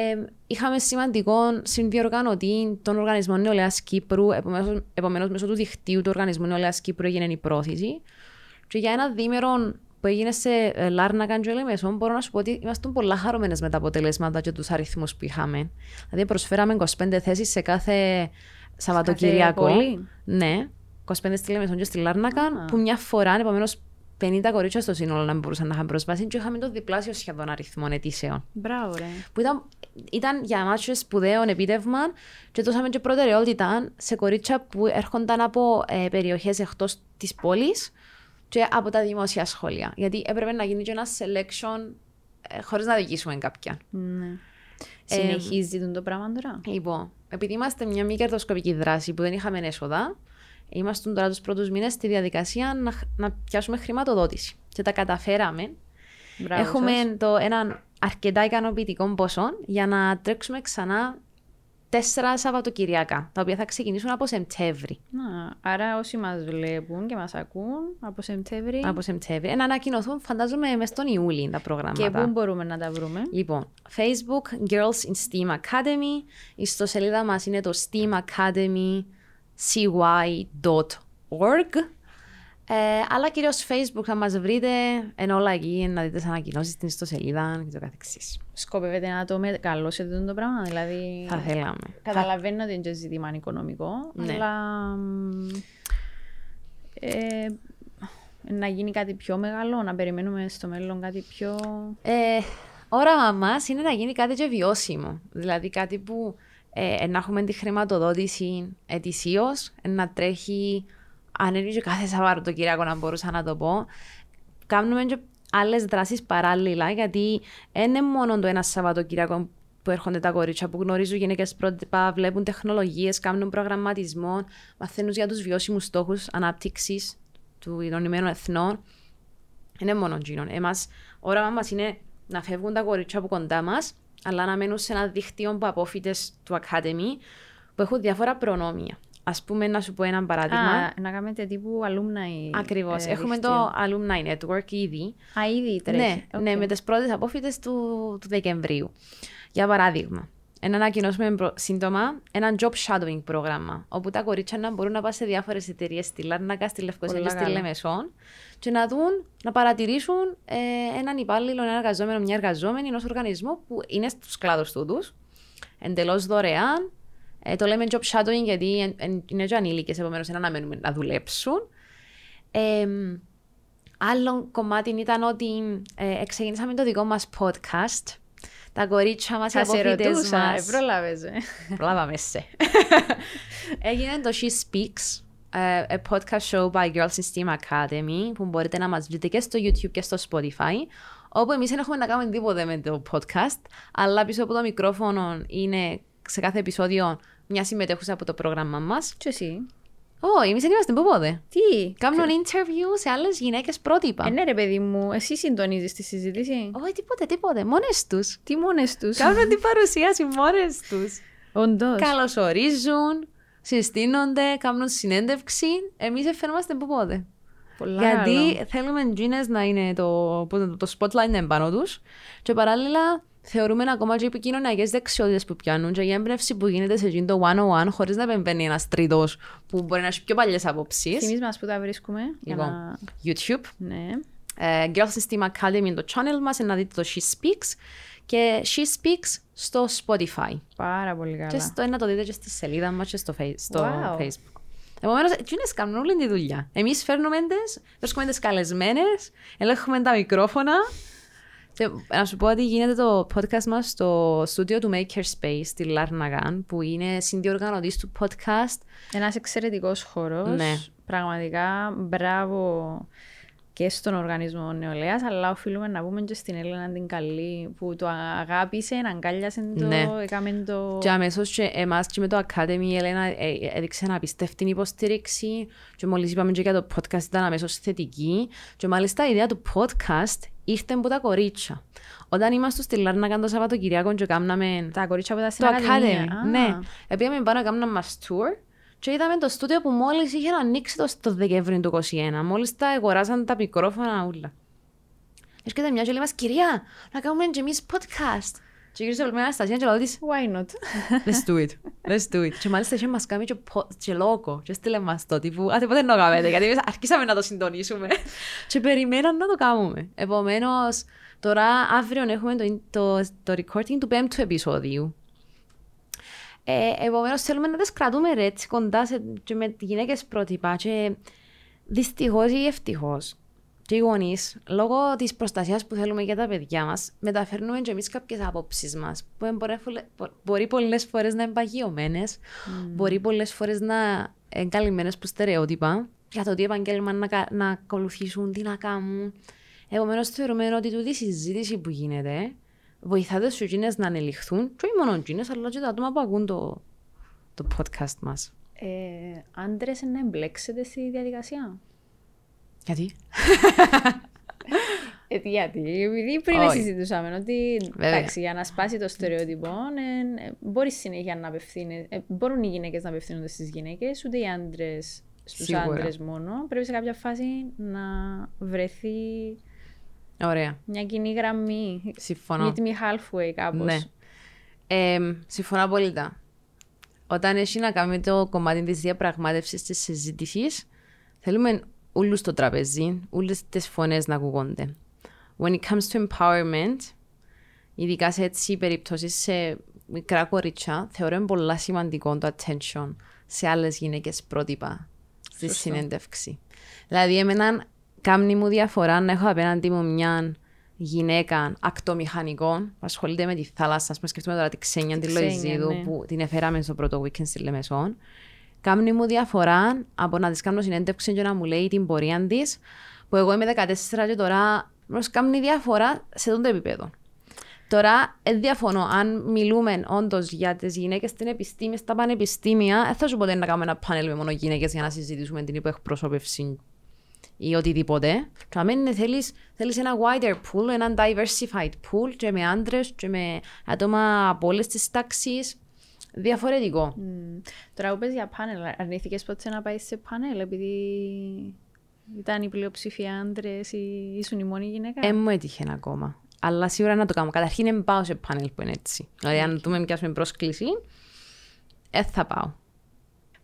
είχαμε σημαντικό συνδιοργανωτή των Οργανισμών Νεολαίας Κύπρου, επομένως, επομένως μέσω του δικτύου του Οργανισμού Νεολαίας Κύπρου έγινε η πρόθεση. Και για ένα διήμερο που έγινε σε Λάρνακα και Λεμεσόν, μπορώ να σου πω ότι ήμασταν πολλά χαρούμενες με τα αποτελέσματα και τους αριθμούς που είχαμε. Δηλαδή, προσφέραμε είκοσι πέντε θέσεις σε κάθε Σαββατοκυριακό. Ναι, είκοσι πέντε στη Λεμεσόν και στη Λάρνακα, uh-huh. που μια φορά, επομένως, πενήντα κορίτσια στο σύνολο να μπορούσαν να είχαν πρόσβαση και είχαμε το διπλάσιο σχεδόν αριθμό ετήσεων. Μπράβο, ρε. Που ήταν, ήταν για εμάς σπουδαίο επίτευγμα και δώσαμε και προτεραιότητα σε κορίτσια που έρχονταν από ε, περιοχές εκτός της πόλης και από τα δημόσια σχολεία. Γιατί έπρεπε να γίνει και ένα selection ε, χωρίς να δικήσουμε κάποιαν. Ναι. Ε, Συνεχίζει ε, το πράγμα τώρα. Λοιπόν, επειδή είμαστε μια μη κερδοσκοπική δράση που δεν είχαμε έσοδα, είμαστε τώρα τους πρώτους μήνες στη διαδικασία να, να πιάσουμε χρηματοδότηση. Και τα καταφέραμε. Μπράβο. Έχουμε το, έναν αρκετά ικανοποιητικό ποσό για να τρέξουμε ξανά τέσσερα Σαββατοκυριακά, τα οποία θα ξεκινήσουν από Σεπτέμβρη. Άρα όσοι μας βλέπουν και μας ακούν από Σεπτέμβρη. Από Σεπτέμβρη. Να ανακοινωθούν, φαντάζομαι, μες τον Ιούλη τα προγράμματα. Και πού μπορούμε να τα βρούμε? Λοιπόν, Facebook, Girls in STEAM Academy. Η ιστοσελίδα μας είναι το STEAM Academy. σι γουάι τελεία org, ε, αλλά κυρίως Facebook θα μας βρείτε, ενώ όλα εκεί να δείτε τις ανακοινώσεις στην ιστοσελίδα και το καθεξής. Σκοπεύετε να το μετακαλώσετε το πράγμα, δηλαδή? Θα θέλαμε. Καταλαβαίνω θα... ότι είναι και ζήτημα οικονομικό, ναι, αλλά ε, να γίνει κάτι πιο μεγάλο, να περιμένουμε στο μέλλον κάτι πιο... Ε, όραμα μας είναι να γίνει κάτι και βιώσιμο, δηλαδή κάτι που... Ε, να έχουμε τη χρηματοδότηση ετησίως, να τρέχει αν είναι και κάθε Σαββατοκύριακο, να μπορούσα να το πω. Κάνουμε και άλλες δράσεις παράλληλα, γιατί δεν είναι μόνο το ένα Σαββατοκύριακο που έρχονται τα κορίτσια που γνωρίζουν γυναίκες πρότυπα, βλέπουν τεχνολογίες, κάνουν προγραμματισμό, μαθαίνουν για τους βιώσιμους στόχους ανάπτυξης των Ηνωμένων Εθνών. Είναι μόνο γίνον. Εμάς, όραμα μας είναι να φεύγουν τα κορίτσια από κοντά μας, αλλά να μένουν σε ένα δίκτυο από απόφοιτες του Academy που έχουν διάφορα προνόμια. Ας πούμε, να σου πω ένα παράδειγμα. Α, να κάνετε τύπου alumni. Ακριβώς. Ε, Έχουμε δίκτυο. Το alumni network ήδη. Α, ήδη τρέχει. Ναι, okay. Ναι, με τις πρώτες απόφοιτες του, του Δεκεμβρίου. Για παράδειγμα, να ανακοινώσουμε σύντομα ένα job shadowing πρόγραμμα, όπου τα κορίτσια να μπορούν να πάνε σε διάφορες εταιρείες στη Λάρνακα, στη Λευκοσία και στη Λεμεσόν και να δουν, να παρατηρήσουν ε, έναν υπάλληλο, έναν εργαζόμενο, μια εργαζόμενη ενός οργανισμού που είναι στους κλάδους του τους, εντελώς δωρεάν. Ε, το λέμε job shadowing γιατί εν, εν, είναι και ανήλικες, επομένως να αναμένουμε να δουλέψουν. Ε, άλλο κομμάτι ήταν ότι ε, ξεκινήσαμε το δικό μας podcast. Τα κορίτσια μας, οι αποφοίτες μας. Προλάβεσαι. Προλάβαμε σε. Έγινε το She Speaks, a podcast show by Girls in STEAM Academy, που μπορείτε να μας βρείτε και στο YouTube και στο Spotify, όπου εμείς δεν έχουμε να κάνουμε τίποτε με το podcast, αλλά πίσω από το μικρόφωνο είναι σε κάθε επεισόδιο μια συμμετέχουσα από το πρόγραμμα μας. Και εσύ. Όχι, εμείς δεν είμαστε ποπόδε. Τι. Κάνουν interview σε άλλες γυναίκες πρότυπα. Ε, ναι, ρε παιδί μου, εσύ συντονίζεις τη συζήτηση. Όχι, τίποτε, τίποτε. Μόνες τους. Τι μόνες τους. Κάνουν την παρουσίαση μόνες τους. Όντως. Καλωσορίζουν, συστήνονται, κάνουν συνέντευξη. Εμείς δεν φαινόμαστε ποπόδε. Πολλά Γιατί άλλο. Θέλουμε Gines να είναι το, το spotlight εμπάνω τους και παράλληλα. Θεωρούμε ακόμα και επικοινωνιακές δεξιότητες που πιάνουν και η έμπνευση που γίνεται σε εκείνο το one on one χωρίς να επεμβαίνει ένας τρίτος που μπορεί να έχει πιο παλιές απόψεις. Θυμείς μας που τα βρίσκουμε. Λοιπόν, να... YouTube, ναι. uh, Girls in Steam Academy είναι το channel μας, να δείτε το She Speaks και She Speaks στο Spotify. Πάρα πολύ καλά. Και στο, να το δείτε και στη σελίδα μας και στο, face, στο wow. Facebook. Επομένως, εκείνες κάνουν όλη τη δουλειά. Εμείς φέρνουμε τις, βρίσκουμε τις καλεσμένες, ελέγχουμε τα μικρόφωνα. Να σου πω ότι γίνεται το podcast μας στο στούντιο του Makerspace στη Λάρναγκαν, που είναι συνδιοργανωτής του podcast. Ένας εξαιρετικός χώρος. Ναι. Πραγματικά μπράβο και στον Οργανισμό Νεολαίας, αλλά οφείλουμε να πούμε και στην Έλενα την καλή που το αγάπησε, αγκάλιασε το, ναι. έκαμε το... Και αμέσως και εμάς και με το Academy η Έλενα έδειξε να απίστευτη υποστήριξη και μόλις είπαμε και για το podcast ήταν αμέσως θετική και μάλιστα η ιδέα του podcast ήρθε από τα κορίτσια. Όταν ήμασταν στη Λάρνακα το Σαββατοκυριακό και κάναμε τα κορίτσια από τα στην Ακαδημία. Ah. Ναι. Επήγαμε πάνω και κάναμε μας tour και είδαμε το στούντιο που μόλις είχε ανοίξει το, το Δεκέμβρη του είκοσι ένα. Μόλις τα αγοράσαν τα μικρόφωνα όλα. Έρχεται μια και λέει μας, κυρία, να κάνουμε και εμείς podcast. Και γύρισε από μια Αναστασία και λέω της, why not? Let's do it. Let's do it. Και μάλιστα είχε μας κάνει και λόγο και στείλε μας το τύπου, α, τίποτε να κάνετε, γιατί αρχίσαμε να το συντονίσουμε και περιμέναν να το κάνουμε. Επομένως, τώρα αύριο έχουμε το, το, το recording του πέμπτου επεισόδιου. Ε, επομένως, θέλουμε να τις κρατούμε ρε, έτσι κοντά σε, και με γυναίκες πρότυπα και δυστυχώς ή ευτυχώς. Και οι γονείς, λόγω της προστασίας που θέλουμε για τα παιδιά μας, μεταφέρνουμε και εμείς κάποιες απόψεις μας, που μπορεί πολλές φορές να είναι παγιωμένες, mm. μπορεί πολλές φορές να είναι καλυμμένες που στερεότυπα, για το τι επαγγέλμα να, να ακολουθήσουν, τι να κάνουν. Επομένως, θεωρούμε ότι τούτη συζήτηση που γίνεται βοηθάται στους εκείνες να ανελιχθούν, και όχι μόνο εκείνες, αλλά και τα άτομα που ακούν το, το podcast μας. Ε, άντρες, να εμπλέξετε στη διαδικασία. Γιατί? Γιατί, γιατί, επειδή πριν συζητούσαμε ότι εντάξει, για να σπάσει το στερεότυπο, ε, ε, μπορεί συνέχεια να απευθύνε, ε, μπορούν οι γυναίκες να απευθύνονται στις γυναίκες, ούτε οι άντρες στους άντρες μόνο. Πρέπει σε κάποια φάση να βρεθεί ωραία. Μια κοινή γραμμή. Συμφωνώ. Meet me halfway κάπως. Ναι. Ε, συμφωνώ απόλυτα. Όταν εσύ να κάνουμε το κομμάτι της διαπραγμάτευσης της συζήτησης, θέλουμε όλους στο τραπέζι, όλες τις φωνές να ακούγονται. When it comes to empowerment, ειδικά σε έτσι περιπτώσεις σε μικρά κορίτσια, θεωρώ είναι πολύ σημαντικό το attention σε άλλες γυναίκες πρότυπα στη Σωστό. Συνέντευξη. Δηλαδή, εμένα κάνει μου διαφορά να έχω απέναντι μου μια γυναίκα ακτομηχανικών που ασχολείται με τη θάλασσα. Ας σκεφτούμε τώρα τη Ξένια, τη, τη Λοϊζίδου, ναι. που την εφέραμε στο πρώτο weekend στη Λεμεσόν. Κάμνη μου διαφορά από να της κάνω συνέντευξη και να μου λέει την πορεία της, που εγώ είμαι δεκατέσσερα και τώρα κάμνη διαφορά σε τον επίπεδο. Τώρα, διαφωνώ, αν μιλούμε όντως για τις γυναίκες στην επιστήμη, στα πανεπιστήμια, δεν θα σου ποτέ να κάνουμε ένα πάνελ με μόνο γυναίκες για να συζητήσουμε την υποεκπροσώπευση ή οτιδήποτε. Καμένε θέλεις, θέλεις ένα wider pool, ένα diversified pool και με άντρες και με άτομα από όλες τις τάξεις. Διαφορετικό. Mm. Τώρα που πες για πάνελ, αρνήθηκες ποτέ να πάει σε πάνελ επειδή ήταν η πλειοψηφία άντρες ή ήσουν η μόνη γυναίκα? Ε, μου έτυχε ένα ακόμα. Αλλά σίγουρα να το κάνω. Καταρχήν δεν πάω σε πάνελ που είναι έτσι. Okay. Δηλαδή, αν δούμε μια πρόσκληση, ε, θα πάω.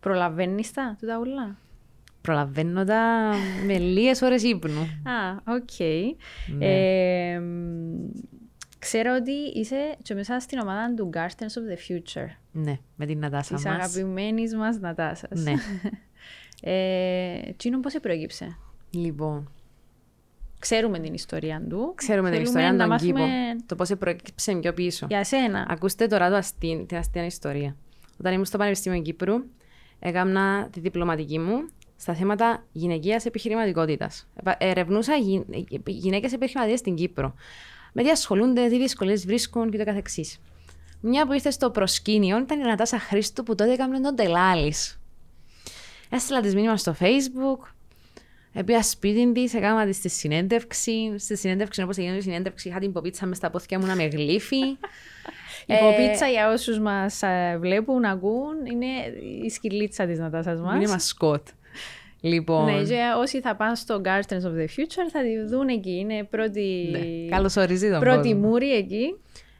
Προλαβαίνεις τα, τούτα ούλα? Προλαβαίνω τα με λίγες ώρες ύπνου. Α, οκ. Ξέρω ότι είσαι και μέσα στην ομάδα του Gardens of the Future. Ναι, με την Νατάσα μας. Της αγαπημένης μας Νατάσας. Ναι. Τι είναι, πώς προέκυψε? Λοιπόν, ξέρουμε την ιστορία του. Ξέρουμε την ιστορία του, τον κήπο. Το πώς προέκυψε πιο πίσω. Για σένα. Ακούστε τώρα το αστή, την αστεία ιστορία. Όταν ήμουν στο Πανεπιστήμιο Κύπρου, έκανα τη διπλωματική μου στα θέματα γυναικείας επιχειρηματικότητας. Ερευνούσα γυ... γυναίκες επιχειρηματίες στην Κύπρο. Με τι ασχολούνται, τι δυσκολίες βρίσκουν και το καθεξής. Μια που ήρθε στο προσκήνιο ήταν η Νατάσα Χρήστου που τότε έκαναν τον Τελάλης. Έστειλα τη μήνυμα στο Facebook. Επία σπίτι τη, έκανα τη στη συνέντευξη. Στη συνέντευξη, όπως έγινε η συνέντευξη, είχα την υποπίτσα μες στα πόθηκια μου να με γλύφει. Η υποπίτσα, ε, για όσους μας βλέπουν, ακούν, είναι η σκυλίτσα της Νατάσας μας. Είναι μασκότ. Λοιπόν. Ναι, για όσοι θα πάνε στο Gardens of the Future θα τη δουν εκεί. Είναι πρώτη, ναι, καλωσορίζει τον πρώτη μούρη εκεί.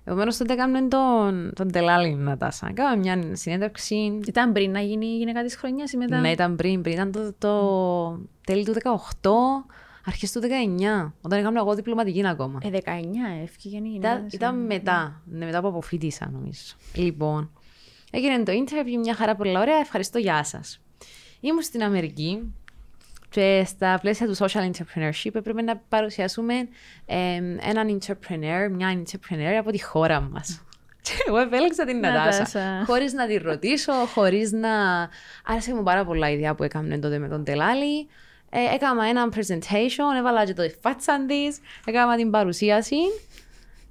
Επομένως τότε έκαναν τον, τον τελάλι Νατάσα. Κάμα μια συνέντευξη. Ήταν πριν να γίνει η γυναίκα της χρονιάς ή μετά? Ναι, ήταν πριν. πριν. Ήταν το, το mm. τέλη του δεκαοκτώ, αρχές του δεκαεννιά. Όταν έκανα εγώ διπλωματική ακόμα. Ε, δεκαεννιά έφυγε η γυναίκα. Ήταν, ήταν μετά. Ναι, μετά που αποφοιτήσα νομίζω. Λοιπόν, έγινε το interview, μια χαρά πολύ ωραία. Ευχαριστώ, γεια σας. Ήμουν στην Αμερική και στα πλαίσια του social entrepreneurship έπρεπε να παρουσιάσουμε ε, έναν entrepreneur, μια entrepreneur από τη χώρα μας. Και εγώ επέλεξα την Νατάσα, χωρίς να τη ρωτήσω, χωρίς να... Άρεσε μου πάρα πολλά η ιδέα που έκαμε τότε με τον τελάλι. Ε, έκανα ένα presentation, έβαλα και το φάτσαν της, έκανα την παρουσίαση.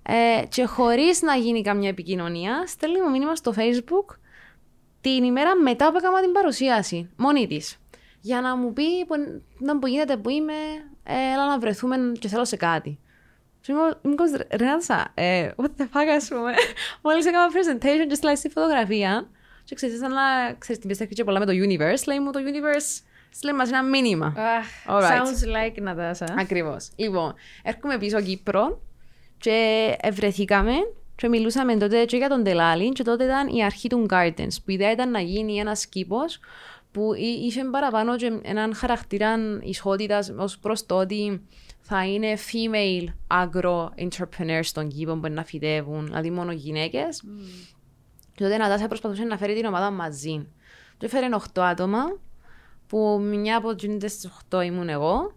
Ε, και χωρίς να γίνει καμιά επικοινωνία, στέλνει μου μήνυμα στο Facebook την ημέρα μετά που έκανα την παρουσίαση, μόνη της, για να μου πει να που γίνεται που είμαι, έλα να βρεθούμε και θέλω σε κάτι. Σου είπα, ρε Νατάσα, what the fuck, ας πούμε, μόλις έκανα presentation και στείλα στη φωτογραφία και ξέρεις, την πιστεύω και πολλά με το universe, λέει μου το universe, στείλε μας ένα μήνυμα. Sounds like Νατάσα. Ακριβώς. Λοιπόν, έρχομαι πίσω Κύπρο και βρεθήκαμε. Και μιλούσαμε τότε και για τον τελάλι και τότε ήταν η αρχή των Gardens, που η ιδέα ήταν να γίνει ένας κήπος που είχε παραπάνω και έναν χαρακτήρα ισότητας ως προς το ότι θα είναι female agro-entrepreneurs στον κήπο που να φυτεύουν, δηλαδή μόνο γυναίκες. Mm. Και τότε η Νατάσα προσπαθούσε να φέρει την ομάδα μαζί. Και φέρει οκτώ άτομα, που μια από τις οκτώ ήμουν εγώ.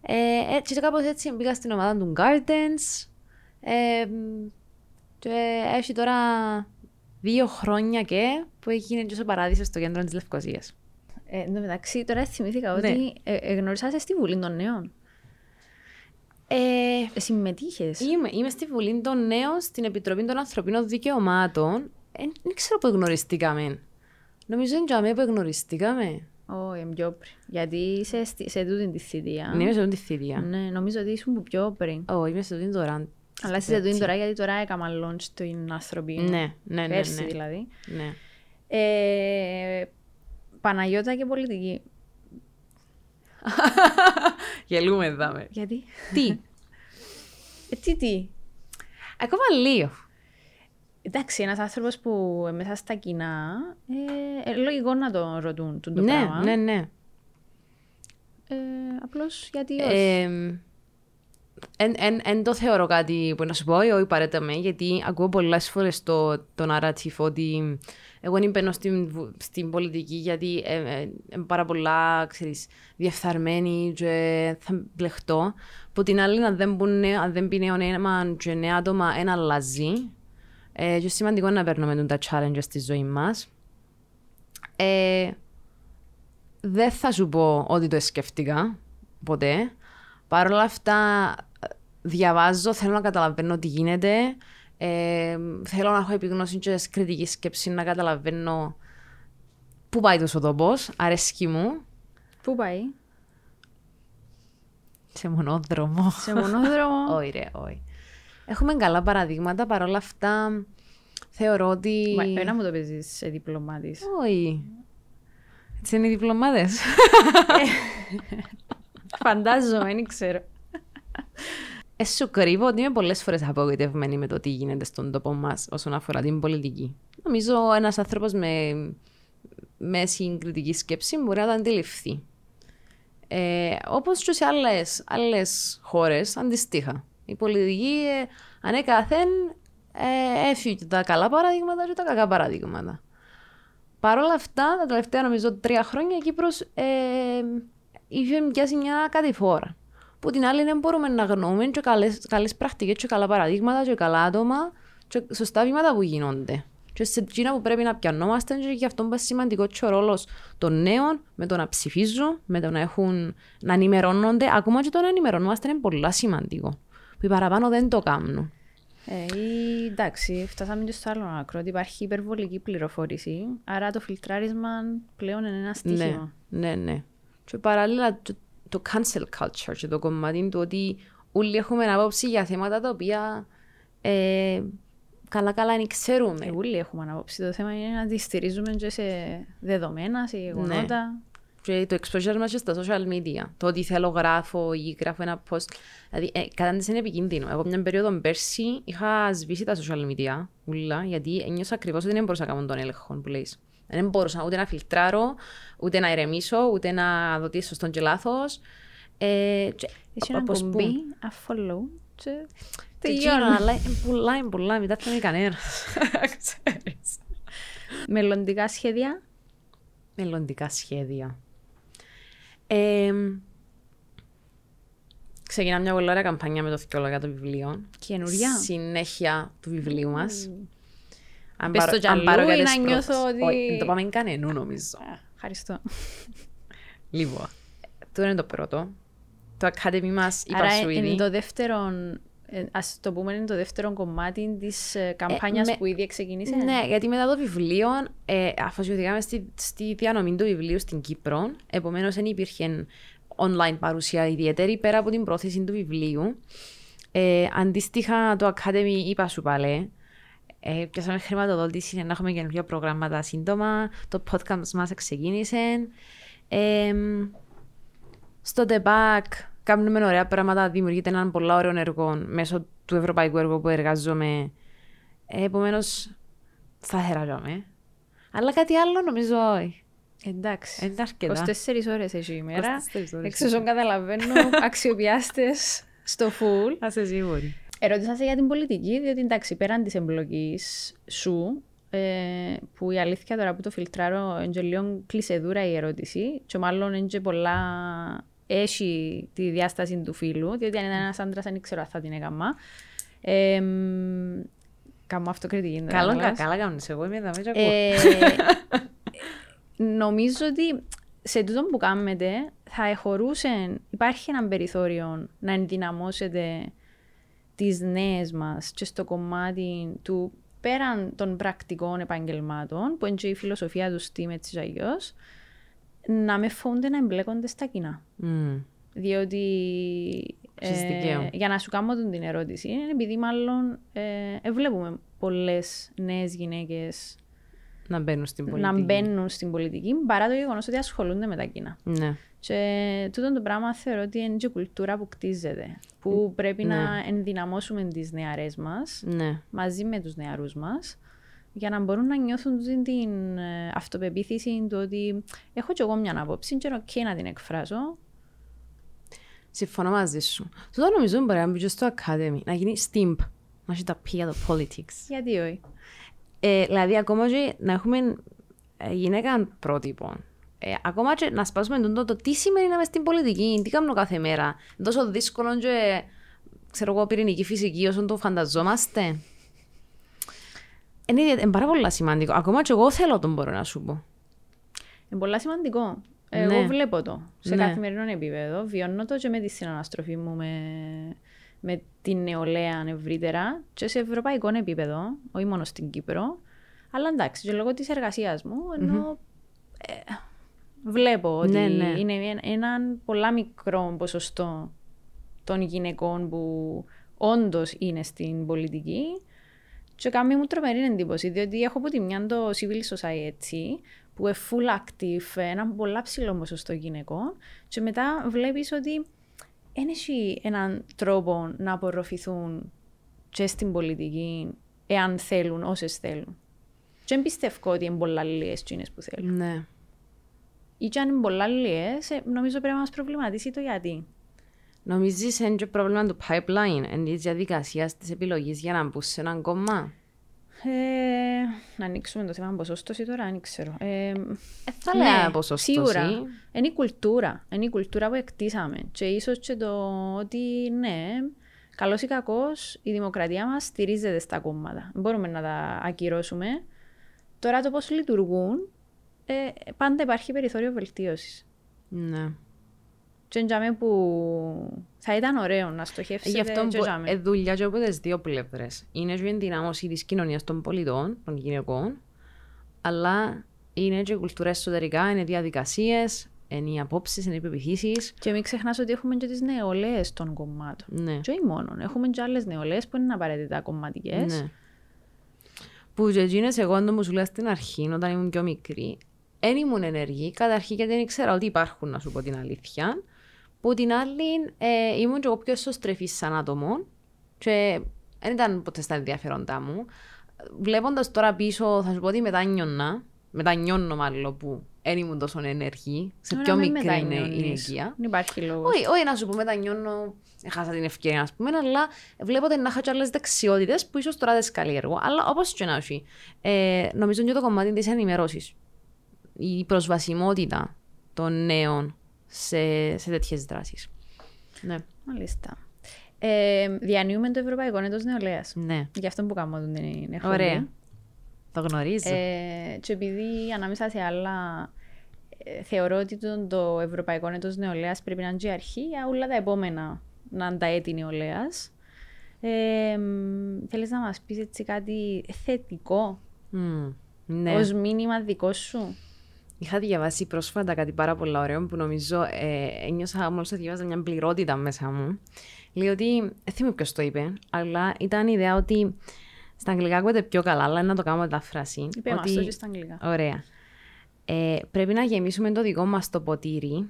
Ε, έτσι, και κάπως έτσι μπήκα στην ομάδα των Gardens. Ε, Και έχει τώρα δύο χρόνια και που έγινε και στο παράδεισο στο κέντρο της Λευκοσίας. Ε, εν τω μεταξύ, τώρα θυμήθηκα ότι ναι. ε, ε, γνωρισάσαι στη Βουλή των Νέων. Ε, συμμετείχες. Είμαι, είμαι στη Βουλή των Νέων, στην Επιτροπή των Ανθρωπίνων Δικαιωμάτων. Ε, δεν ξέρω πού γνωριστήκαμε. Νομίζω είναι και αμέ που γνωριστήκαμε. Όχι, oh, πιο πριν. Γιατί είσαι στη, σε τούτη τη θητεία. Ναι, είμαι σε τούτη τη θητεία. Ναι, νομίζω ότι ήσουν πιο πριν. Όχι, oh, είμαι σε τούτη τώρα. Αλλά σε τούτην τώρα, γιατί τώρα έκανα launch την άνθρωποι, ναι, ναι, πέρσι ναι, ναι. δηλαδή. Ναι. Ε, Παναγιώτα και πολιτική. Γελούμε εδώ. Γιατί? Τι. Ε, τι, τι. Ακόμα λίγο. Εντάξει, ένας άνθρωπος που μέσα στα κοινά, ε, λογικό να το ρωτούν το, το ναι, πράγμα. Ναι, ναι, ναι. Ε, απλώς γιατί όχι. Ε, Εν, εν, εν το θεωρώ κάτι που να σου πω, ή όχι παρέτα με, γιατί ακούω πολλές φορές το, το narrative ότι εγώ δεν μπαίνω στην, στην πολιτική γιατί ε, ε, ε, πάρα πολλά, ξέρεις, διεφθαρμένη και θα μπλεχτώ. Που την άλλη, αν δεν, δεν πει νέο νέμα και νέα άτομα, ένα αλλάζει. Ε, και σημαντικό να παίρνουμε τα challenges στη ζωή μας. Ε, δεν θα σου πω ότι το σκέφτηκα ποτέ. Παρ' όλα αυτά, διαβάζω, θέλω να καταλαβαίνω τι γίνεται. Ε, θέλω να έχω επιγνώση και κριτική σκέψη, να καταλαβαίνω πού πάει το τόπος, αρέσκει μου. Πού πάει? Σε μονόδρομο. Σε μονόδρομο. Όχι ρε, όχι. Έχουμε καλά παραδείγματα, παρ' όλα αυτά θεωρώ ότι... Μα, ένα μου το παίζεις σε διπλωμάτης. Όχι. Έτσι είναι οι διπλωμάτες. Φαντάζομαι, δεν ξέρω. Εσύ σου κρύβω ότι είμαι πολλές φορές απογοητευμένη με το τι γίνεται στον τόπο μας όσον αφορά την πολιτική. Νομίζω ένας άνθρωπος με, με συγκριτική σκέψη μπορεί να το αντιληφθεί. Ε, όπως και σε άλλες, άλλες χώρες, αντιστοίχα. Η πολιτική ε, ανέκαθεν ε, έφυγε τα καλά παραδείγματα και τα κακά παραδείγματα. Παρ' όλα αυτά, τα τελευταία νομίζω τρία χρόνια η Κύπρος... Ε, είχε πιάσει μια κατηφόρα. Που την άλλη δεν μπορούμε να γνωρούμε και καλές, καλές πρακτικές, και καλά παραδείγματα, και καλά άτομα, και σωστά βήματα που γίνονται. Και σε εκείνα που πρέπει να πιανόμαστε, και γι' αυτό είναι σημαντικό και ο ρόλος των νέων με το να ψηφίζουν, με το να, έχουν, να ενημερώνονται. Ακόμα και το να ενημερώνομαστε είναι πολύ σημαντικό. Που οι παραπάνω δεν το κάνουν. Ε, εντάξει, φτάσαμε και στο άλλο άκρο. Υπάρχει υπερβολική πληροφόρηση, άρα το φιλτράρισμα πλέον είναι ένα στοίχημα. Ναι, ναι, ναι. Και παράλληλα το, το cancel culture και το κομμάτι του ότι όλοι έχουμε άποψη για θέματα τα οποία ε, καλά-καλά δεν ξέρουμε. Ε, όλοι έχουμε άποψη. Το θέμα είναι να τη στηρίζουμε και σε δεδομένα, σε γεγονότα. Ναι. Και το exposure μας και στα social media. Το ότι θέλω γράφω ή γράφω ένα post. Δηλαδή, ε, κατά της είναι επικίνδυνο. Εγώ μια περίοδο πέρσι είχα σβήσει τα social media, ούλα, γιατί ένιωσα ακριβώς ότι δεν μπορούσα να κάνω τον έλεγχο που λες. Δεν μπορούσα ούτε να φιλτράρω, ούτε να ηρεμήσω, ούτε να δω τι σωστό και λάθος. Εσύ να κομπή, αφολό και τελειώνω. Αλλά πολλά, πολλά, μετά δεν είναι κανένας. Μελλοντικά σχέδια. Μελλοντικά σχέδια. Ε, ξεκινά μια πολύ ωραία καμπάνια με το Θεολογία των βιβλίων. Καινούρια. Συνέχεια του βιβλίου μας. Mm. Αν, πάρω, το αν πάρω καλές πρώτες. Ότι... Όχι, δεν το πάμε κανενού νομίζω. Ευχαριστώ. Λοιπόν, αυτό είναι το πρώτο. Το Academy μας είπα σου ήδη. Άρα είναι το δεύτερο... Ας το πούμε, είναι το δεύτερο κομμάτι της καμπάνιας ε, με, που ήδη ξεκινήσε. Ναι, γιατί μετά το βιβλίο, ε, αφοσιωθήκαμε στη, στη διανομή του βιβλίου στην Κύπρο. Επομένως, δεν υπήρχε online παρουσία ιδιαίτερη πέρα από την πρόθεση του βιβλίου. Ε, αντίστοιχα, το Academy, είπα σου παλέ, ε, πιάσαμε χρηματοδότηση να έχουμε καινούργια προγράμματα σύντομα. Το podcast μας ξεκίνησε. Ε, στο ΔΕΠΑΚ. Κάνουμε ωραία πράγματα, δημιουργείται έναν πολλά ωραίο εργό μέσω του ευρωπαϊκού έργου που εργάζομαι. Επομένως, σταθερά λιώμαι. Αλλά κάτι άλλο νομίζω όχι. Εντάξει. Είναι αρκετά. είκοσι τέσσερις ώρες εσύ ημέρα. Εξίσου καταλαβαίνω, αξιοποιάστες στο φουλ. Άσε σίγουρη. Ερώτησα σε για την πολιτική, διότι εντάξει, πέραν της εμπλοκής σου, Ε, που η αλήθεια τώρα που το φιλτράρω, είναι λίγο κλεισεδούρα η ερώτηση, και μάλλον είναι πολλά. Έχει τη διάσταση του φύλου, διότι αν ήταν ένας άντρας, δεν ξέρω αν θα την έκανα. Ε, Κάμω αυτοκριτική. Καλό, κα, καλά κάνεις. Εγώ είμαι εδώ, μην ε, νομίζω ότι σε τούτο που κάνετε θα εχωρούσε, υπάρχει ένα περιθώριο να ενδυναμώσετε τις νέες μας και στο κομμάτι του πέραν των πρακτικών επαγγελμάτων, που είναι και η φιλοσοφία του STEAM έτσι αλλιώς, να με φοβούνται να εμπλέκονται στα κοινά. Mm. Διότι ε, για να σου κάνω την ερώτηση, είναι επειδή μάλλον ε, ε, βλέπουμε πολλές νέες γυναίκες να μπαίνουν στην πολιτική, να μπαίνουν στην πολιτική παρά το γεγονός ότι ασχολούνται με τα κοινά. Ναι. Και τούτο το πράγμα θεωρώ ότι είναι και κουλτούρα που κτίζεται, που πρέπει ναι. να ενδυναμώσουμε τις νεαρές μας ναι. μαζί με τους νεαρούς μας, για να μπορούν να νιώθουν την, την αυτοπεποίθηση του ότι έχω κι εγώ μια άποψη και είναι okay να την εκφράσω. Συμφωνώ μαζί σου. Τούτο νομίζω μπορεί να μπει στο Academy, να γίνει STEAM, να έχει τα P για το politics. Γιατί όχι. Ε, δηλαδή ακόμα και να έχουμε γυναίκα πρότυπο. Ε, ακόμα και να σπάσουμε τον τότε, τι σημαίνει να είμαι στην πολιτική, τι κάνω κάθε μέρα. Τόσο δύσκολο και ξέρω εγώ πυρηνική φυσική όσον το φανταζόμαστε. Είναι πάρα πολύ σημαντικό. Ακόμα και εγώ θέλω τον μπορώ να σου πω. Είναι πολύ σημαντικό. Εγώ ναι. βλέπω το σε ναι. καθημερινό επίπεδο. Βιώνω το και με τη συναναστροφή μου με, με την νεολαία ευρύτερα και σε ευρωπαϊκό επίπεδο, όχι μόνο στην Κύπρο. Αλλά εντάξει, και λόγω της εργασίας μου, ενώ mm-hmm. ε, βλέπω ότι ναι, ναι. είναι έναν πολλά μικρό ποσοστό των γυναικών που όντως είναι στην πολιτική. Και κάνει μου τρομερή εντύπωση, διότι έχω από τη μια το civil society που είναι full active, ένα πολλά ψηλό ποσοστό γυναικών, και μετά βλέπεις ότι δεν έχει έναν τρόπο να απορροφηθούν και στην πολιτική, εάν θέλουν, όσες θέλουν. Και δεν πιστεύω ότι είναι πολλά λιές τσίνες που θέλουν. Ναι. Ή και αν είναι πολλά λιές, νομίζω πρέπει να μας προβληματίσει το γιατί. Νομίζεις είναι και πρόβλημα του pipeline, εν της διαδικασίας της επιλογής για να μπουν σε έναν κόμμα. Ε, να ανοίξουμε το θέμα ποσόστοση τώρα, αν ξέρω. Ε, θα ναι, λέω ποσόστοση. Σίγουρα. Είναι η κουλτούρα. Είναι η κουλτούρα που εκτίσαμε. Και ίσως και το ότι ναι, καλώς ή κακώς η δημοκρατία μας στηρίζεται στα κόμματα. Μπορούμε να τα ακυρώσουμε. Τώρα το πώς λειτουργούν, ε, πάντα υπάρχει περιθώριο βελτίωσης. Ναι. τζεντζάμε που θα ήταν ωραίο να στοχεύσετε. Γι' αυτό τζεντζάμε. Μπο... δουλειά και από τις δύο πλευρές. Είναι και η ενδυνάμωση της κοινωνίας των πολιτών, των γυναικών, αλλά είναι και η κουλτούρα εσωτερικά, είναι διαδικασίες, είναι οι απόψεις, είναι οι πεποιθήσεις. Και μην ξεχνάς ότι έχουμε και τις νεολαίες των κομμάτων. Ναι. Και όχι μόνον. Έχουμε και άλλες νεολαίες που είναι απαραίτητα κομματικές. Ναι. Που και εκείνες, εγώ αν το μου σου λέω στην αρχή, όταν ήμουν πιο μικρή, δεν ήμουν ενεργή. Καταρχήν γιατί δεν ήξερα ότι υπάρχουν, να σου πω την αλήθεια. Που την άλλη, ε, ήμουν και εγώ πιο εσωστρεφής σαν άτομο. Και δεν ήταν ποτέ στα ενδιαφέροντά μου. Βλέποντας τώρα πίσω, θα σου πω ότι μετανιώνα. Μετανιώνω μάλλον που δεν ήμουν τόσο ενεργή. Σε πιο μικρή είναι η ηλικία. Δεν υπάρχει λόγο. Όχι, να σου πω, μετανιώνω. Έχασα την ευκαιρία, ας πούμε, αλλά βλέπω ότι να έχω και άλλες δεξιότητες που ίσως τώρα δεν τις καλλιεργώ. Αλλά όπως και να έχει, ε, νομίζω ότι το κομμάτι της ενημέρωσης. Η προσβασιμότητα των νέων σε, σε τέτοιες δράσεις. Ναι. Μάλιστα. Ε, διανύουμε το Ευρωπαϊκό Έτος Νεολαίας. Ναι. Γι' αυτό που κάνω την έχω. Ωραία. Το γνωρίζω. Ε, και επειδή ανάμεσα σε άλλα, ε, θεωρώ ότι το, το Ευρωπαϊκό Έτος Νεολαίας πρέπει να είναι και αρχή για όλα τα επόμενα να είναι τα έτη νεολαίας. Ε, θέλεις να μας πεις έτσι κάτι θετικό mm, ναι. ως μήνυμα δικό σου? Είχα διαβάσει πρόσφατα κάτι πάρα πολύ ωραίο που νομίζω ε, ένιωσα μόλις το διαβάζα μια πληρότητα μέσα μου. Λέει ότι, δεν θυμάμαι ποιος το είπε, αλλά ήταν η ιδέα ότι στα αγγλικά ακούγεται πιο καλά, αλλά να το κάνουμε μετάφραση. Είπε ότι... μας στα αγγλικά. Ωραία. Ε, πρέπει να γεμίσουμε το δικό μας το ποτήρι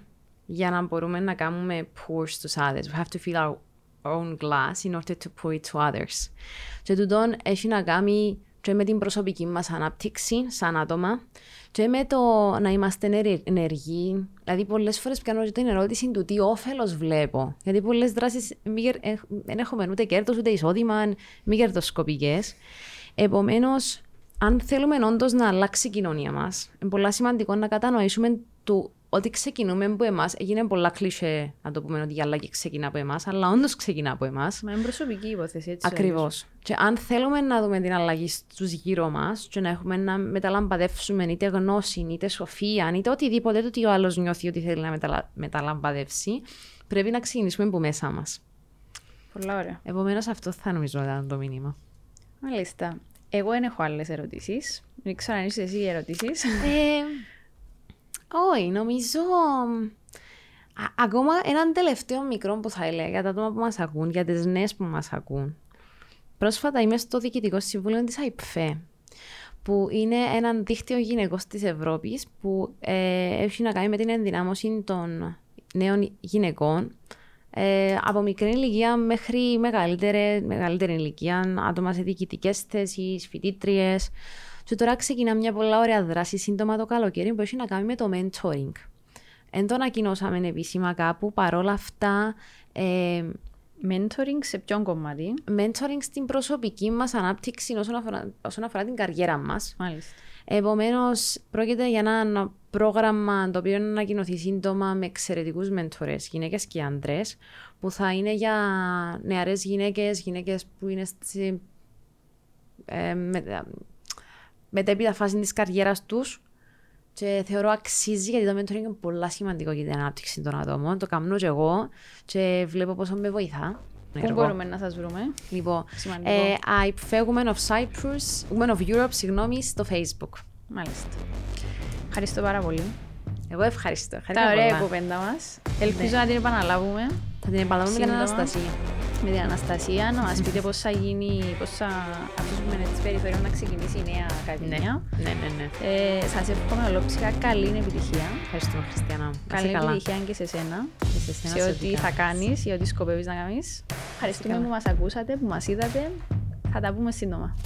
για να μπορούμε να κάνουμε pour στους others. We have to fill our own glass in order to pour it to others. Και τούτον έχει να κάνει και με την προσωπική μας ανάπτυξη σαν άτομα και με το να είμαστε ενεργοί. Δηλαδή πολλές φορές πιάνω την ερώτηση του τι όφελος βλέπω. Γιατί πολλές δράσεις δεν έχουμε ούτε κέρδος ούτε εισόδημα, μη κερδοσκοπικές. Επομένως, αν θέλουμε όντως να αλλάξει η κοινωνία μας, είναι πολύ σημαντικό να κατανοήσουμε του ότι ξεκινούμε από εμάς. Έγινε πολλά κλισέ να το πούμε ότι η αλλαγή ξεκινά από εμάς, αλλά όντως ξεκινά από εμάς. Μα είναι προσωπική υπόθεση, έτσι. Ακριβώς. Και αν θέλουμε να δούμε την αλλαγή στους γύρω μας, και να έχουμε να μεταλαμπαδεύσουμε είτε γνώση, είτε σοφία, είτε οτιδήποτε, το ότι ο άλλος νιώθει ότι θέλει να μεταλα... μεταλαμπαδεύσει, πρέπει να ξεκινήσουμε από μέσα μας. Πολλά ωραία. Επομένως, αυτό θα νομίζω ήταν το μήνυμα. Μάλιστα. Εγώ δεν έχω άλλες ερωτήσεις. Δεν ξέρω αν είσαι εσύ οι ερωτήσεις. Όχι, νομίζω α, ακόμα έναν τελευταίο μικρό που θα έλεγα για τα άτομα που μας ακούν, για τις νέες που μας ακούν. Πρόσφατα είμαι στο Διοικητικό Συμβούλιο της ΑΙΠΦΕ, που είναι έναν δίκτυο γυναικών της Ευρώπης που ε, έχει να κάνει με την ενδυνάμωση των νέων γυναικών ε, από μικρή ηλικία μέχρι μεγαλύτερη, μεγαλύτερη ηλικία, άτομα σε διοικητικές θέσεις, φοιτήτριες. Και τώρα ξεκινά μια πολύ ωραία δράση σύντομα το καλοκαίρι που έχει να κάνει με το mentoring. Εν το ανακοινώσαμε επίσημα κάπου, παρόλα αυτά... Ε, mentoring σε ποιον κομμάτι? Mentoring στην προσωπική μας ανάπτυξη όσον αφορά, όσον αφορά την καριέρα μας. Μάλιστα. Επομένως, πρόκειται για ένα πρόγραμμα το οποίο να ανακοινωθεί σύντομα με εξαιρετικούς μέντορες, γυναίκες και άντρες, που θα είναι για νεαρές γυναίκες, γυναίκες που είναι στη... Ε, με, μετέπειτα φάση της καριέρας τους και θεωρώ αξίζει γιατί το mentoring είναι πολύ σημαντικό για την ανάπτυξη των ατόμων. Το κάνω και εγώ και βλέπω πόσο με βοηθά. Πού μπορούμε να σας βρούμε? Λοιπόν, ε, ΑΙΠΦΕ Women of Cyprus, Women of Europe, συγγνώμη, στο Facebook. Μάλιστα. Ευχαριστώ πάρα πολύ. Εγώ ευχαριστώ. ευχαριστώ Τα ωραία κουβέντα μας. Ελπίζω ναι. να την επαναλάβουμε. Θα την επαναλάβουμε για την Αναστασία. Με την Αναστασία, να μας πείτε πώς θα γίνει, πώς θα αφήσουμε τις περιφέρειες να ξεκινήσει η νέα Ακαδημία. Ναι, ναι, ναι. Ε, σας εύχομαι ολόψυχα καλή επιτυχία. Ευχαριστούμε, Χριστιανά. Καλή επιτυχία και σε σένα. Και σε, σε ό,τι θα κάνεις ή ό,τι σκοπεύεις να κάνεις. Ευχαριστούμε που μας ακούσατε, που μας είδατε. Θα τα πούμε σύντομα.